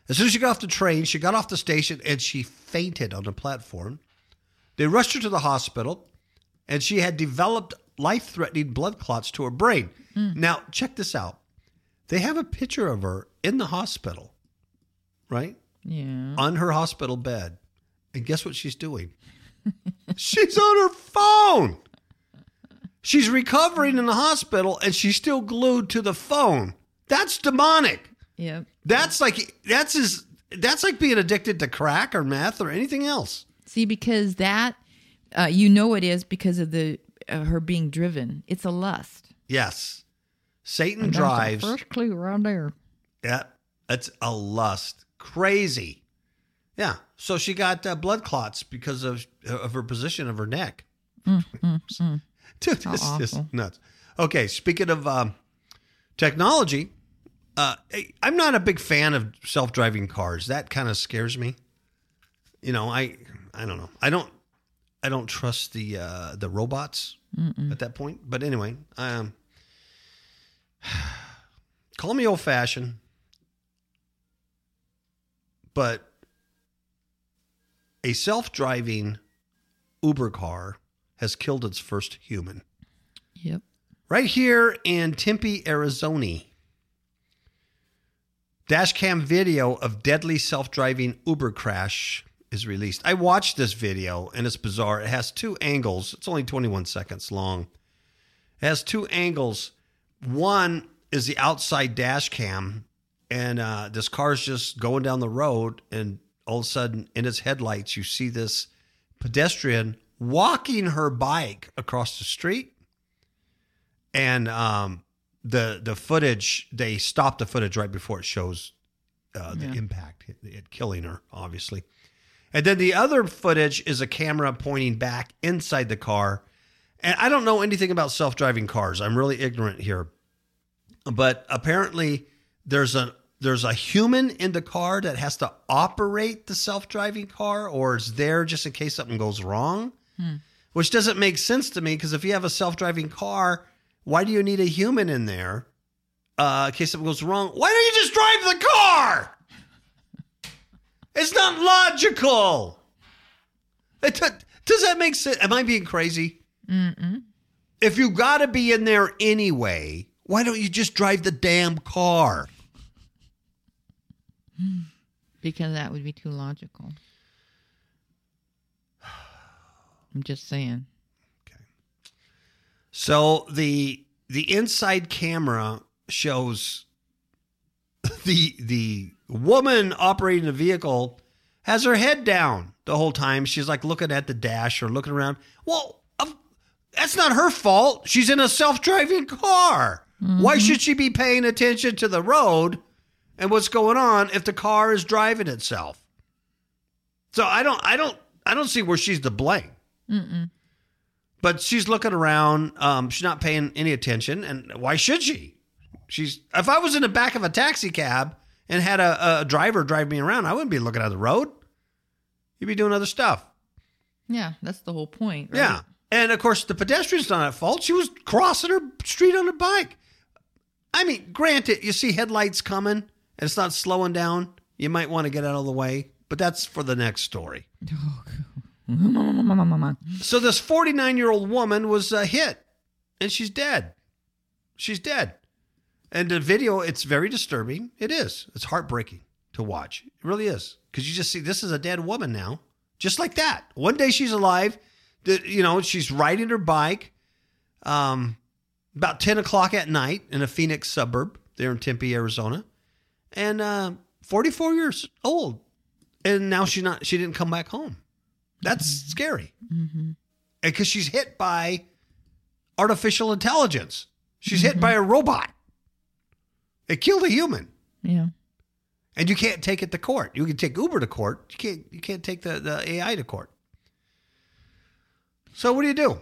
As soon as she got off the train, she got off the station, and she fainted on the platform. They rushed her to the hospital, and she had developed life-threatening blood clots to her brain. Mm. Now, check this out. They have a picture of her in the hospital, right? Yeah. On her hospital bed. And guess what she's doing? She's on her phone. She's recovering in the hospital, and she's still glued to the phone. That's demonic. Yeah. That's like that's as, that's like being addicted to crack or meth or anything else. See, because that, uh, you know it is because of the Uh, her being driven. It's a lust. Yes. Satan and drives. That's the first clue right there. Yeah. It's a lust. Crazy. Yeah. So she got uh, blood clots because of of her position of her neck. Mm, mm, mm. Dude, this How is awful. Nuts. Okay. Speaking of um, technology, uh, I'm not a big fan of self-driving cars. That kind of scares me. You know, I, I don't know. I don't, I don't trust the uh, the robots Mm-mm. at that point. But anyway, um, call me old-fashioned, but a self-driving Uber car has killed its first human. Yep. Right here in Tempe, Arizona. Dashcam video of deadly self-driving Uber crash is released. I watched this video and it's bizarre. It has two angles. It's only twenty-one seconds long. It has two angles. One is the outside dash cam, and uh, this car's just going down the road, and all of a sudden, in its headlights, you see this pedestrian walking her bike across the street. And um, the the footage, they stopped the footage right before it shows uh, the yeah. impact, it, it killing her, obviously. And then the other footage is a camera pointing back inside the car. And I don't know anything about self-driving cars. I'm really ignorant here. But apparently there's a there's a human in the car that has to operate the self-driving car, or is there just in case something goes wrong, hmm. which doesn't make sense to me, because if you have a self-driving car, why do you need a human in there uh, in case something goes wrong? Why don't you just drive the car? It's not logical. It t- does that make sense? Am I being crazy? Mm-mm. If you got to be in there anyway, why don't you just drive the damn car? Because that would be too logical. I'm just saying. Okay. So the the inside camera shows the the woman operating the vehicle has her head down the whole time. She's like looking at the dash or looking around. Well, that's not her fault. She's in a self-driving car. Mm-hmm. Why should she be paying attention to the road and what's going on if the car is driving itself? So I don't, I don't, I don't see where she's to blame. Mm-mm. But she's looking around. Um, she's not paying any attention, and why should she? She's. If I was in the back of a taxi cab and had a, a driver drive me around, I wouldn't be looking at the road. You'd be doing other stuff. Yeah, that's the whole point, right? Yeah, and of course the pedestrian's not at fault. She was crossing her street on her bike. I mean, granted, you see headlights coming. It's not slowing down. You might want to get out of the way, but that's for the next story. So this forty-nine-year-old woman was uh, hit, and she's dead. She's dead. And the video, it's very disturbing. It is. It's heartbreaking to watch. It really is. Because you just see, this is a dead woman now, just like that. One day she's alive. The, you know, she's riding her bike um, about ten o'clock at night in a Phoenix suburb there in Tempe, Arizona. And uh, forty-four years old, and now she's not. She didn't come back home. That's mm-hmm. scary, mm-hmm. because she's hit by artificial intelligence. She's mm-hmm. hit by a robot. It killed a human. Yeah, and you can't take it to court. You can take Uber to court. You can't. You can't take the, the A I to court. So what do you do?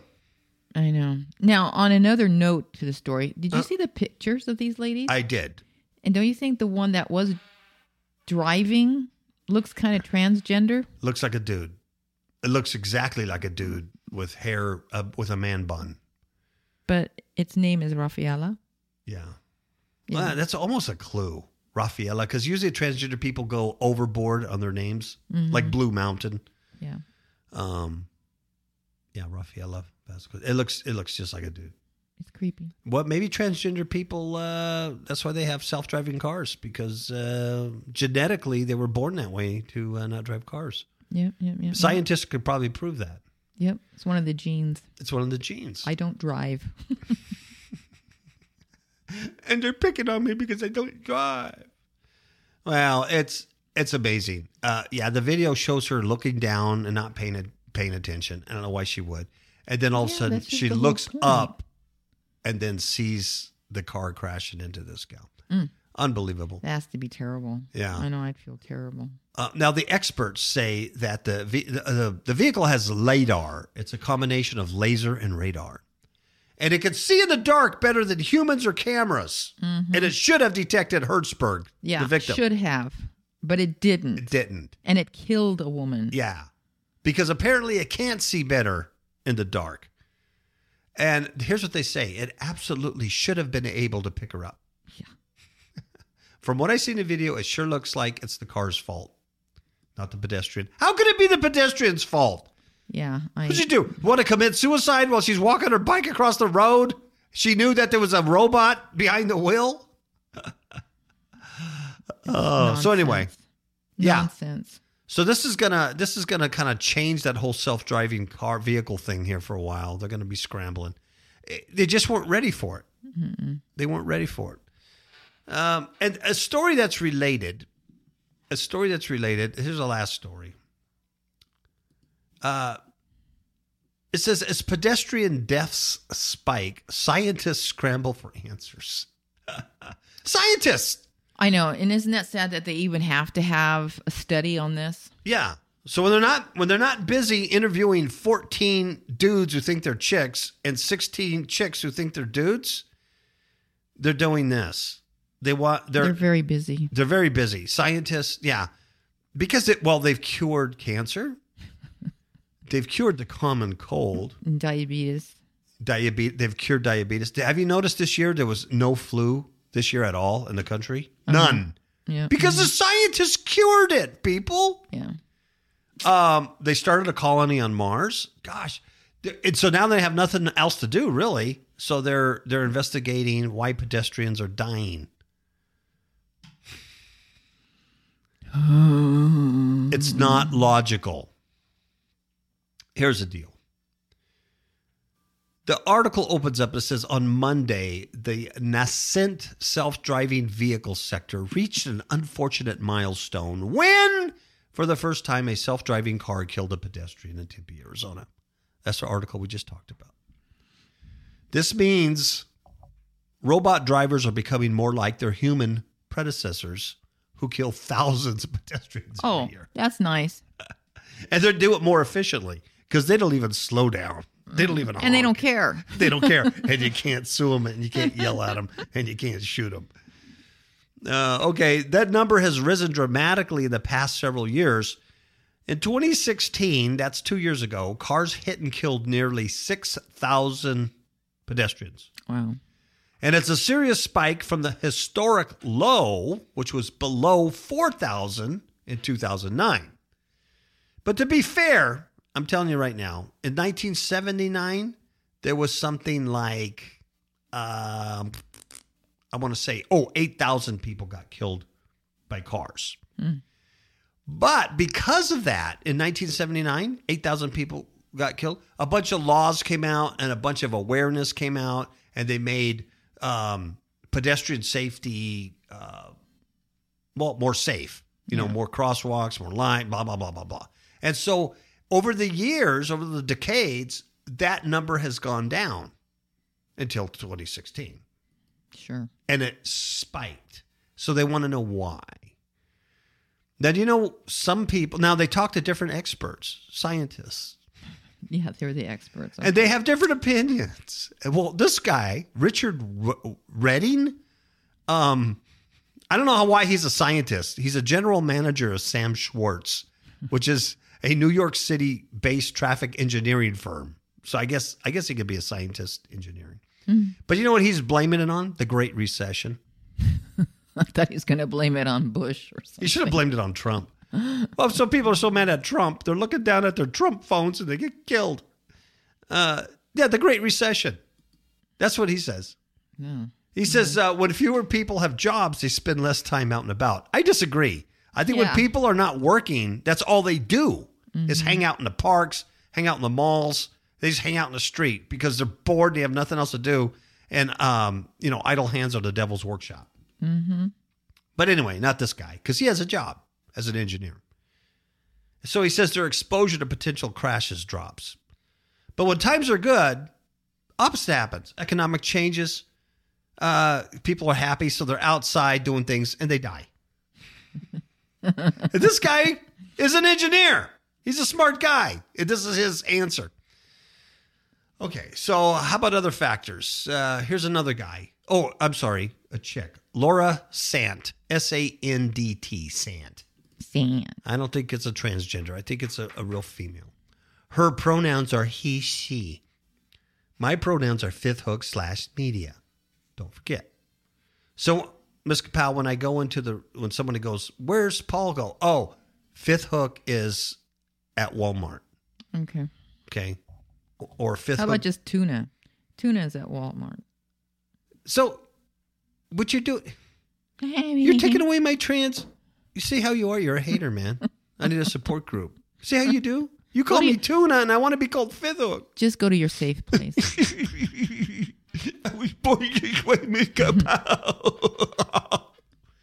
I know. Now, on another note to the story, did you uh, see the pictures of these ladies? I did. And don't you think the one that was driving looks kind of transgender? Looks like a dude. It looks exactly like a dude with hair, uh, with a man bun. But its name is Raffaella. Yeah. yeah. Well, that's almost a clue, Raffaella, because usually transgender people go overboard on their names, mm-hmm. like Blue Mountain. Yeah. Um. Yeah, Raffaella. It looks, it looks just like a dude. It's creepy. What, maybe transgender people, uh, that's why they have self-driving cars, because uh, genetically they were born that way to uh, not drive cars. Yep, yep, yep. Scientists yep. could probably prove that. Yep, it's one of the genes. It's one of the genes. I don't drive. And they're picking on me because I don't drive. Well, it's it's amazing. Uh, yeah, the video shows her looking down and not paying, paying attention. I don't know why she would. And then all yeah, of a sudden she looks up. And then sees the car crashing into this gal. Mm. Unbelievable. That has to be terrible. Yeah. I know, I'd feel terrible. Uh, now, the experts say that the, the, the, the vehicle has LADAR. It's a combination of laser and radar. And it can see in the dark better than humans or cameras. Mm-hmm. And it should have detected Hertzberg, yeah, the victim. Yeah, should have. But it didn't. It didn't. And it killed a woman. Yeah. Because apparently it can't see better in the dark. And here's what they say. It absolutely should have been able to pick her up. Yeah. From what I see in the video, it sure looks like it's the car's fault, not the pedestrian. How could it be the pedestrian's fault? Yeah. I... What'd she do? Want to commit suicide while she's walking her bike across the road? She knew that there was a robot behind the wheel? Oh, so anyway. Yeah. Nonsense. So this is gonna this is gonna kind of change that whole self-driving car vehicle thing here for a while. They're gonna be scrambling. They just weren't ready for it. Mm-mm. They weren't ready for it. Um, and a story that's related, a story that's related, here's the last story. Uh, it says, as pedestrian deaths spike, scientists scramble for answers. Scientists! I know, and isn't that sad that they even have to have a study on this? Yeah. So when they're not when they're not busy interviewing fourteen dudes who think they're chicks and sixteen chicks who think they're dudes, they're doing this. They want they're, they're very busy. They're very busy. Scientists, yeah. Because it well, they've cured cancer. They've cured the common cold. And diabetes. Diabetes they've cured diabetes. Have you noticed this year there was no flu this year at all in the country? Uh-huh. None. Yeah. Because mm-hmm. the scientists cured it, people. Yeah. Um, they started a colony on Mars. Gosh. And so now they have nothing else to do, really. So they're they're investigating why pedestrians are dying. It's not logical. Here's the deal. The article opens up. It says, on Monday, the nascent self-driving vehicle sector reached an unfortunate milestone when... For the first time, a self-driving car killed a pedestrian in Tempe, Arizona. That's the article we just talked about. This means robot drivers are becoming more like their human predecessors who kill thousands of pedestrians oh, every year. Oh, that's nice. And they do it more efficiently because they don't even slow down. They don't even honk. And they don't care. They don't care. And you can't sue them and you can't yell at them and you can't shoot them. Uh, okay, that number has risen dramatically in the past several years. In twenty sixteen, that's two years ago, cars hit and killed nearly six thousand pedestrians. Wow. And it's a serious spike from the historic low, which was below four thousand in two thousand nine. But to be fair, I'm telling you right now, in nineteen seventy-nine, there was something like... Um, I want to say, oh, eight thousand people got killed by cars. Mm. But because of that, in nineteen seventy-nine, eight thousand people got killed. A bunch of laws came out and a bunch of awareness came out, and they made um, pedestrian safety uh, well, more safe. You yeah. know, more crosswalks, more light, blah, blah, blah, blah, blah. And so over the years, over the decades, that number has gone down until twenty sixteen. Sure. And it spiked. So they want to know why. Now, do you know some people, now they talk to different experts, scientists. Yeah, they're the experts. Okay. And they have different opinions. Well, this guy, Richard Redding, um, I don't know why he's a scientist. He's a general manager of Sam Schwartz, which is a New York City-based traffic engineering firm. So I guess I guess he could be a scientist engineering. But you know what he's blaming it on? The Great Recession. I thought he was going to blame it on Bush or something. He should have blamed it on Trump. Well, some people are so mad at Trump, they're looking down at their Trump phones and they get killed. Uh, yeah, the Great Recession. That's what he says. Yeah. He says, uh, when fewer people have jobs, they spend less time out and about. I disagree. I think yeah. when people are not working, that's all they do mm-hmm. is hang out in the parks, hang out in the malls. They just hang out in the street because they're bored. They have nothing else to do. And, um, you know, idle hands are the devil's workshop. Mm-hmm. But anyway, not this guy, because he has a job as an engineer. So he says their exposure to potential crashes drops. But when times are good, opposite happens. Economic changes. Uh, people are happy, so they're outside doing things, and they die. This guy is an engineer. He's a smart guy. This is his answer. Okay, so how about other factors? Uh, here's another guy. Oh, I'm sorry, a chick. Laura Sandt, S A N D T, Sandt. Sandt. I don't think it's a transgender. I think it's a, a real female. Her pronouns are he, she. My pronouns are fifth hook slash media. Don't forget. So, Miss Kapow, when I go into the, when somebody goes, where's Paul go? Oh, fifth hook is at Walmart. Okay. Okay. Or fifth. How about just tuna? Tuna is at Walmart. So, what you're doing? You're taking away my trans. You see how you are? You're a hater, man. I need a support group. See how you do? You call me you... tuna, and I want to be called fifth hook. Just go to your safe place. was born this way, Miss Kapow.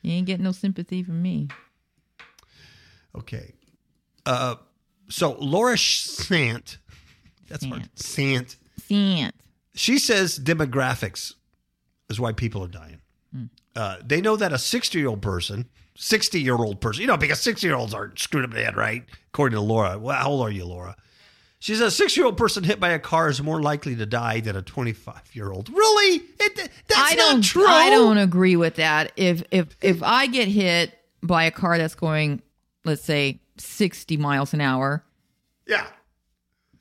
You ain't getting no sympathy from me. Okay. Uh, so Laura Sandt, that's hard. Sant. Sant. She says demographics is why people are dying. Mm. Uh, they know that a sixty-year-old person, sixty-year-old person, you know, because sixty-year-olds aren't screwed up bad, right? According to Laura. Well, how old are you, Laura? She says a six-year-old person hit by a car is more likely to die than a twenty-five-year-old. Really? It, that's I not don't, true. I don't agree with that. If if if I get hit by a car that's going, let's say, sixty miles an hour. Yeah.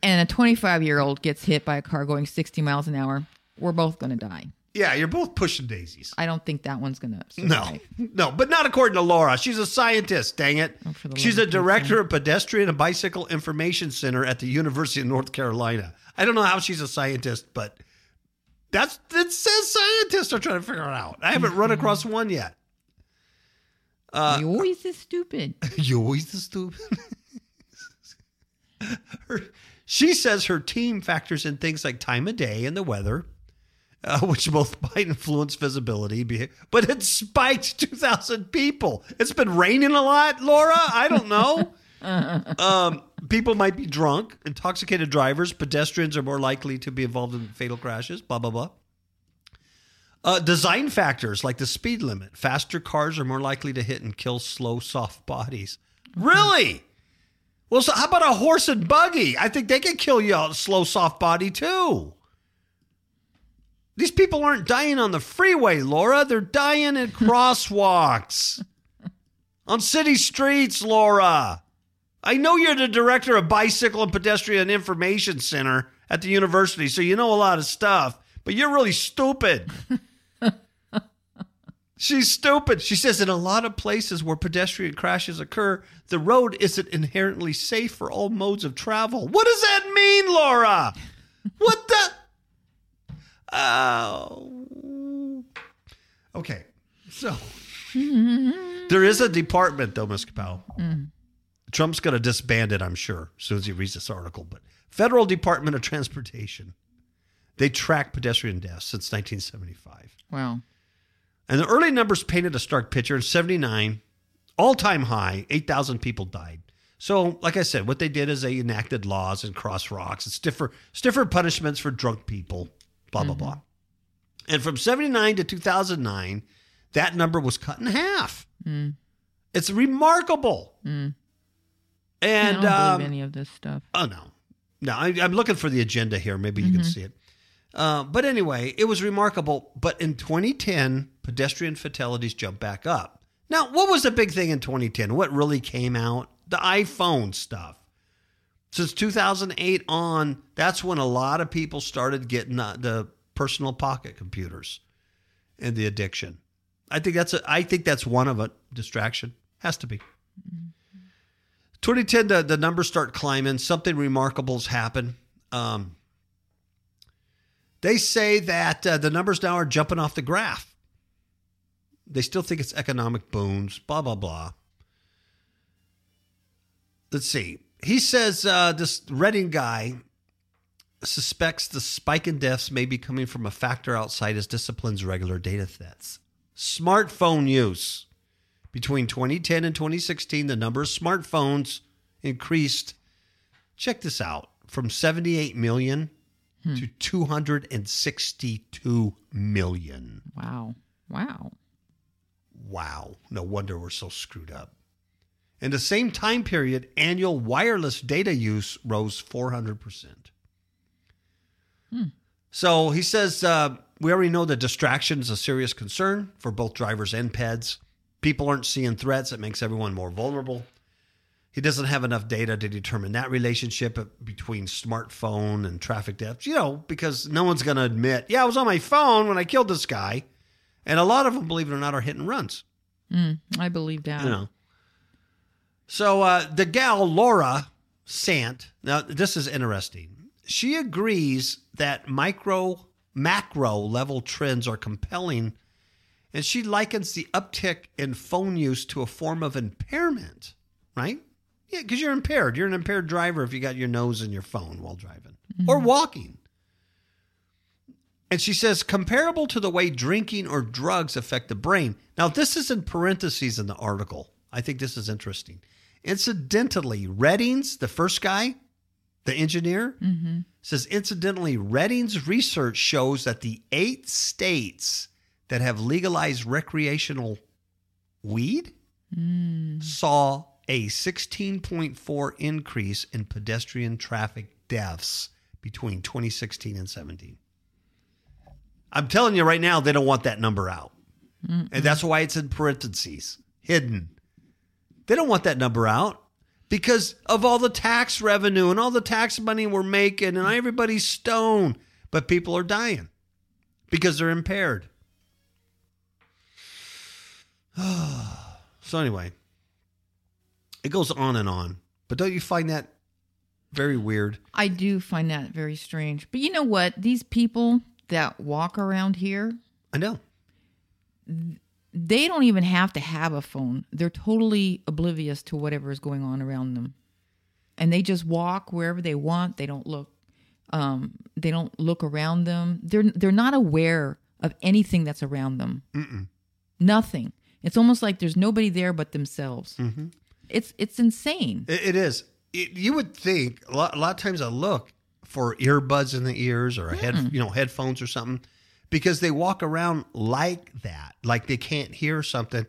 And a twenty-five-year-old gets hit by a car going sixty miles an hour, we're both going to die. Yeah, you're both pushing daisies. I don't think that one's going to. No, life. no, but not according to Laura. She's a scientist, dang it. Oh, She's a director of Pedestrian and Bicycle Information Center at the University of North Carolina. I don't know how she's a scientist, but that's that says scientists are trying to figure it out. I haven't run across one yet. Uh, You're always this stupid. You're always this stupid. her, she says her team factors in things like time of day and the weather. Uh, which both might influence visibility, but it spiked two thousand people. It's been raining a lot, Laura. I don't know. um, people might be drunk, intoxicated drivers, pedestrians are more likely to be involved in fatal crashes, blah, blah, blah. Uh, design factors like the speed limit. Faster cars are more likely to hit and kill slow, soft bodies. Really? Well, so how about a horse and buggy? I think they can kill you a slow, soft body too. These people aren't dying on the freeway, Laura. They're dying in crosswalks. On city streets, Laura. I know you're the director of Bicycle and Pedestrian Information Center at the university, so you know a lot of stuff, but you're really stupid. She's stupid. She says in a lot of places where pedestrian crashes occur, the road isn't inherently safe for all modes of travel. What does that mean, Laura? What the... Oh, okay. So there is a department, though, Miz Kapow. Mm. Trump's going to disband it, I'm sure, as soon as he reads this article. But Federal Department of Transportation, they track pedestrian deaths since nineteen seventy-five. Wow. And the early numbers painted a stark picture. In seventy-nine, all-time high, eight thousand people died. So, like I said, what they did is they enacted laws and crosswalks and stiffer, stiffer punishments for drunk people. Blah, blah, mm-hmm. blah. And from seventy-nine to two thousand nine, that number was cut in half. Mm. It's remarkable. Mm. And I don't um, believe any of this stuff. Oh, no. No, I, I'm looking for the agenda here. Maybe you mm-hmm. can see it. Uh, but anyway, it was remarkable. But in twenty ten, pedestrian fatalities jumped back up. Now, what was the big thing in twenty ten? What really came out? The iPhone stuff. Since two thousand eight on, that's when a lot of people started getting the personal pocket computers and the addiction. I think that's a, I think that's one of a distraction. Has to be. twenty ten, the, the numbers start climbing. Something remarkable's happened. Um, they say that uh, the numbers now are jumping off the graph. They still think it's economic booms, blah, blah, blah. Let's see. He says uh, this Redding guy suspects the spike in deaths may be coming from a factor outside his discipline's regular data sets. Smartphone use. Between twenty ten and twenty sixteen, the number of smartphones increased, check this out, from seventy-eight million hmm. to two hundred sixty-two million. Wow. Wow. Wow. No wonder we're so screwed up. In the same time period, annual wireless data use rose four hundred percent. Hmm. So he says, uh, we already know that distraction is a serious concern for both drivers and peds. People aren't seeing threats. It makes everyone more vulnerable. He doesn't have enough data to determine that relationship between smartphone and traffic deaths, you know, because no one's going to admit, yeah, I was on my phone when I killed this guy. And a lot of them, believe it or not, are hit and runs. Mm, I believe that. You know. So uh, the gal, Laura Sant, now this is interesting. She agrees that micro, macro level trends are compelling, and she likens the uptick in phone use to a form of impairment, right? Yeah, because you're impaired. You're an impaired driver if you got your nose in your phone while driving mm-hmm. or walking. And she says, comparable to the way drinking or drugs affect the brain. Now, this is in parentheses in the article. I think this is interesting. Incidentally, Redding's, the first guy, the engineer, mm-hmm. says, incidentally, Redding's research shows that the eight states that have legalized recreational weed mm. saw a sixteen point four increase in pedestrian traffic deaths between twenty sixteen and seventeen. I'm telling you right now, they don't want that number out. Mm-mm. And that's why it's in parentheses, hidden. They don't want that number out because of all the tax revenue and all the tax money we're making and everybody's stoned, but people are dying because they're impaired. So anyway, it goes on and on, but don't you find that very weird? I do find that very strange, but you know what? These people that walk around here, I know they don't even have to have a phone. They're totally oblivious to whatever is going on around them. And they just walk wherever they want. They don't look, um, they don't look around them. They're, they're not aware of anything that's around them. Mm-mm. Nothing. It's almost like there's nobody there but themselves. Mm-hmm. It's, it's insane. It, it is. It, you would think a lot, a lot of times I look for earbuds in the ears or a head, Mm-mm. you know, headphones or something. Because they walk around like that, like they can't hear something.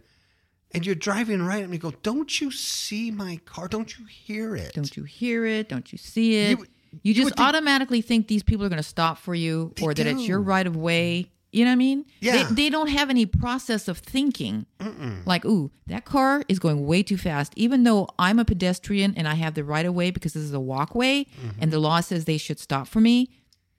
And you're driving right at me and go, don't you see my car? Don't you hear it? Don't you hear it? Don't you see it? You, you just you automatically think, think these people are going to stop for you or that do. It's your right of way. You know what I mean? Yeah. They, they don't have any process of thinking. Mm-mm. Like, ooh, that car is going way too fast. Even though I'm a pedestrian and I have the right of way because this is a walkway mm-hmm. and the law says they should stop for me.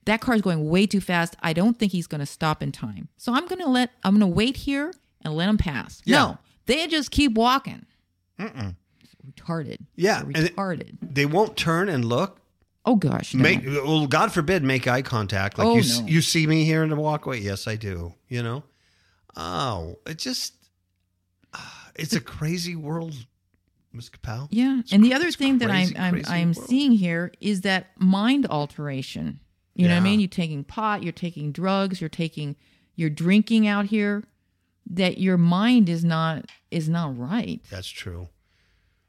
That car's going way too fast. I don't think he's going to stop in time. So I'm going to let, I'm going to wait here and let him pass. Yeah. No, they just keep walking. Mm-mm. It's retarded. Yeah. It's retarded. It, they won't turn and look. Oh, gosh. Make, well, God forbid, make eye contact. Like oh, you, no. you see me here in the walkway. Yes, I do. You know? Oh, it just, uh, it's a crazy world. Miss Kapow? Yeah. It's and cr- the other thing crazy, that I'm, I'm, I'm seeing here is that mind alteration. You know yeah. what I mean? You're taking pot, you're taking drugs, you're taking, you're drinking out here, that your mind is not, is not right. That's true.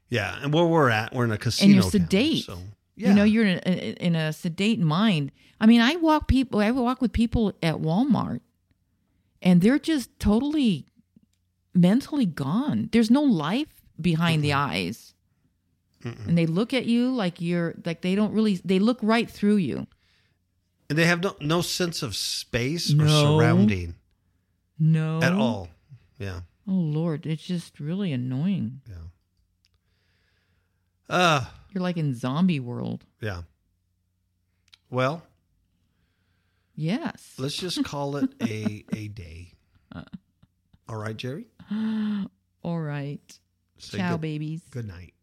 Yeah. And where we're at, we're in a casino. And you're sedate. Town, so, yeah. You know, you're in a, in a sedate mind. I mean, I walk people, I walk with people at Walmart and they're just totally mentally gone. There's no life behind mm-hmm. the eyes. Mm-mm. And they look at you like you're, like they don't really, they look right through you. And they have no, no sense of space no. or surrounding. No. At all. Yeah. Oh, Lord. It's just really annoying. Yeah. Uh, You're like in zombie world. Yeah. Well. Yes. Let's just call it a, a day. All right, Jerry? All right. Say Ciao, good, babies. Good night.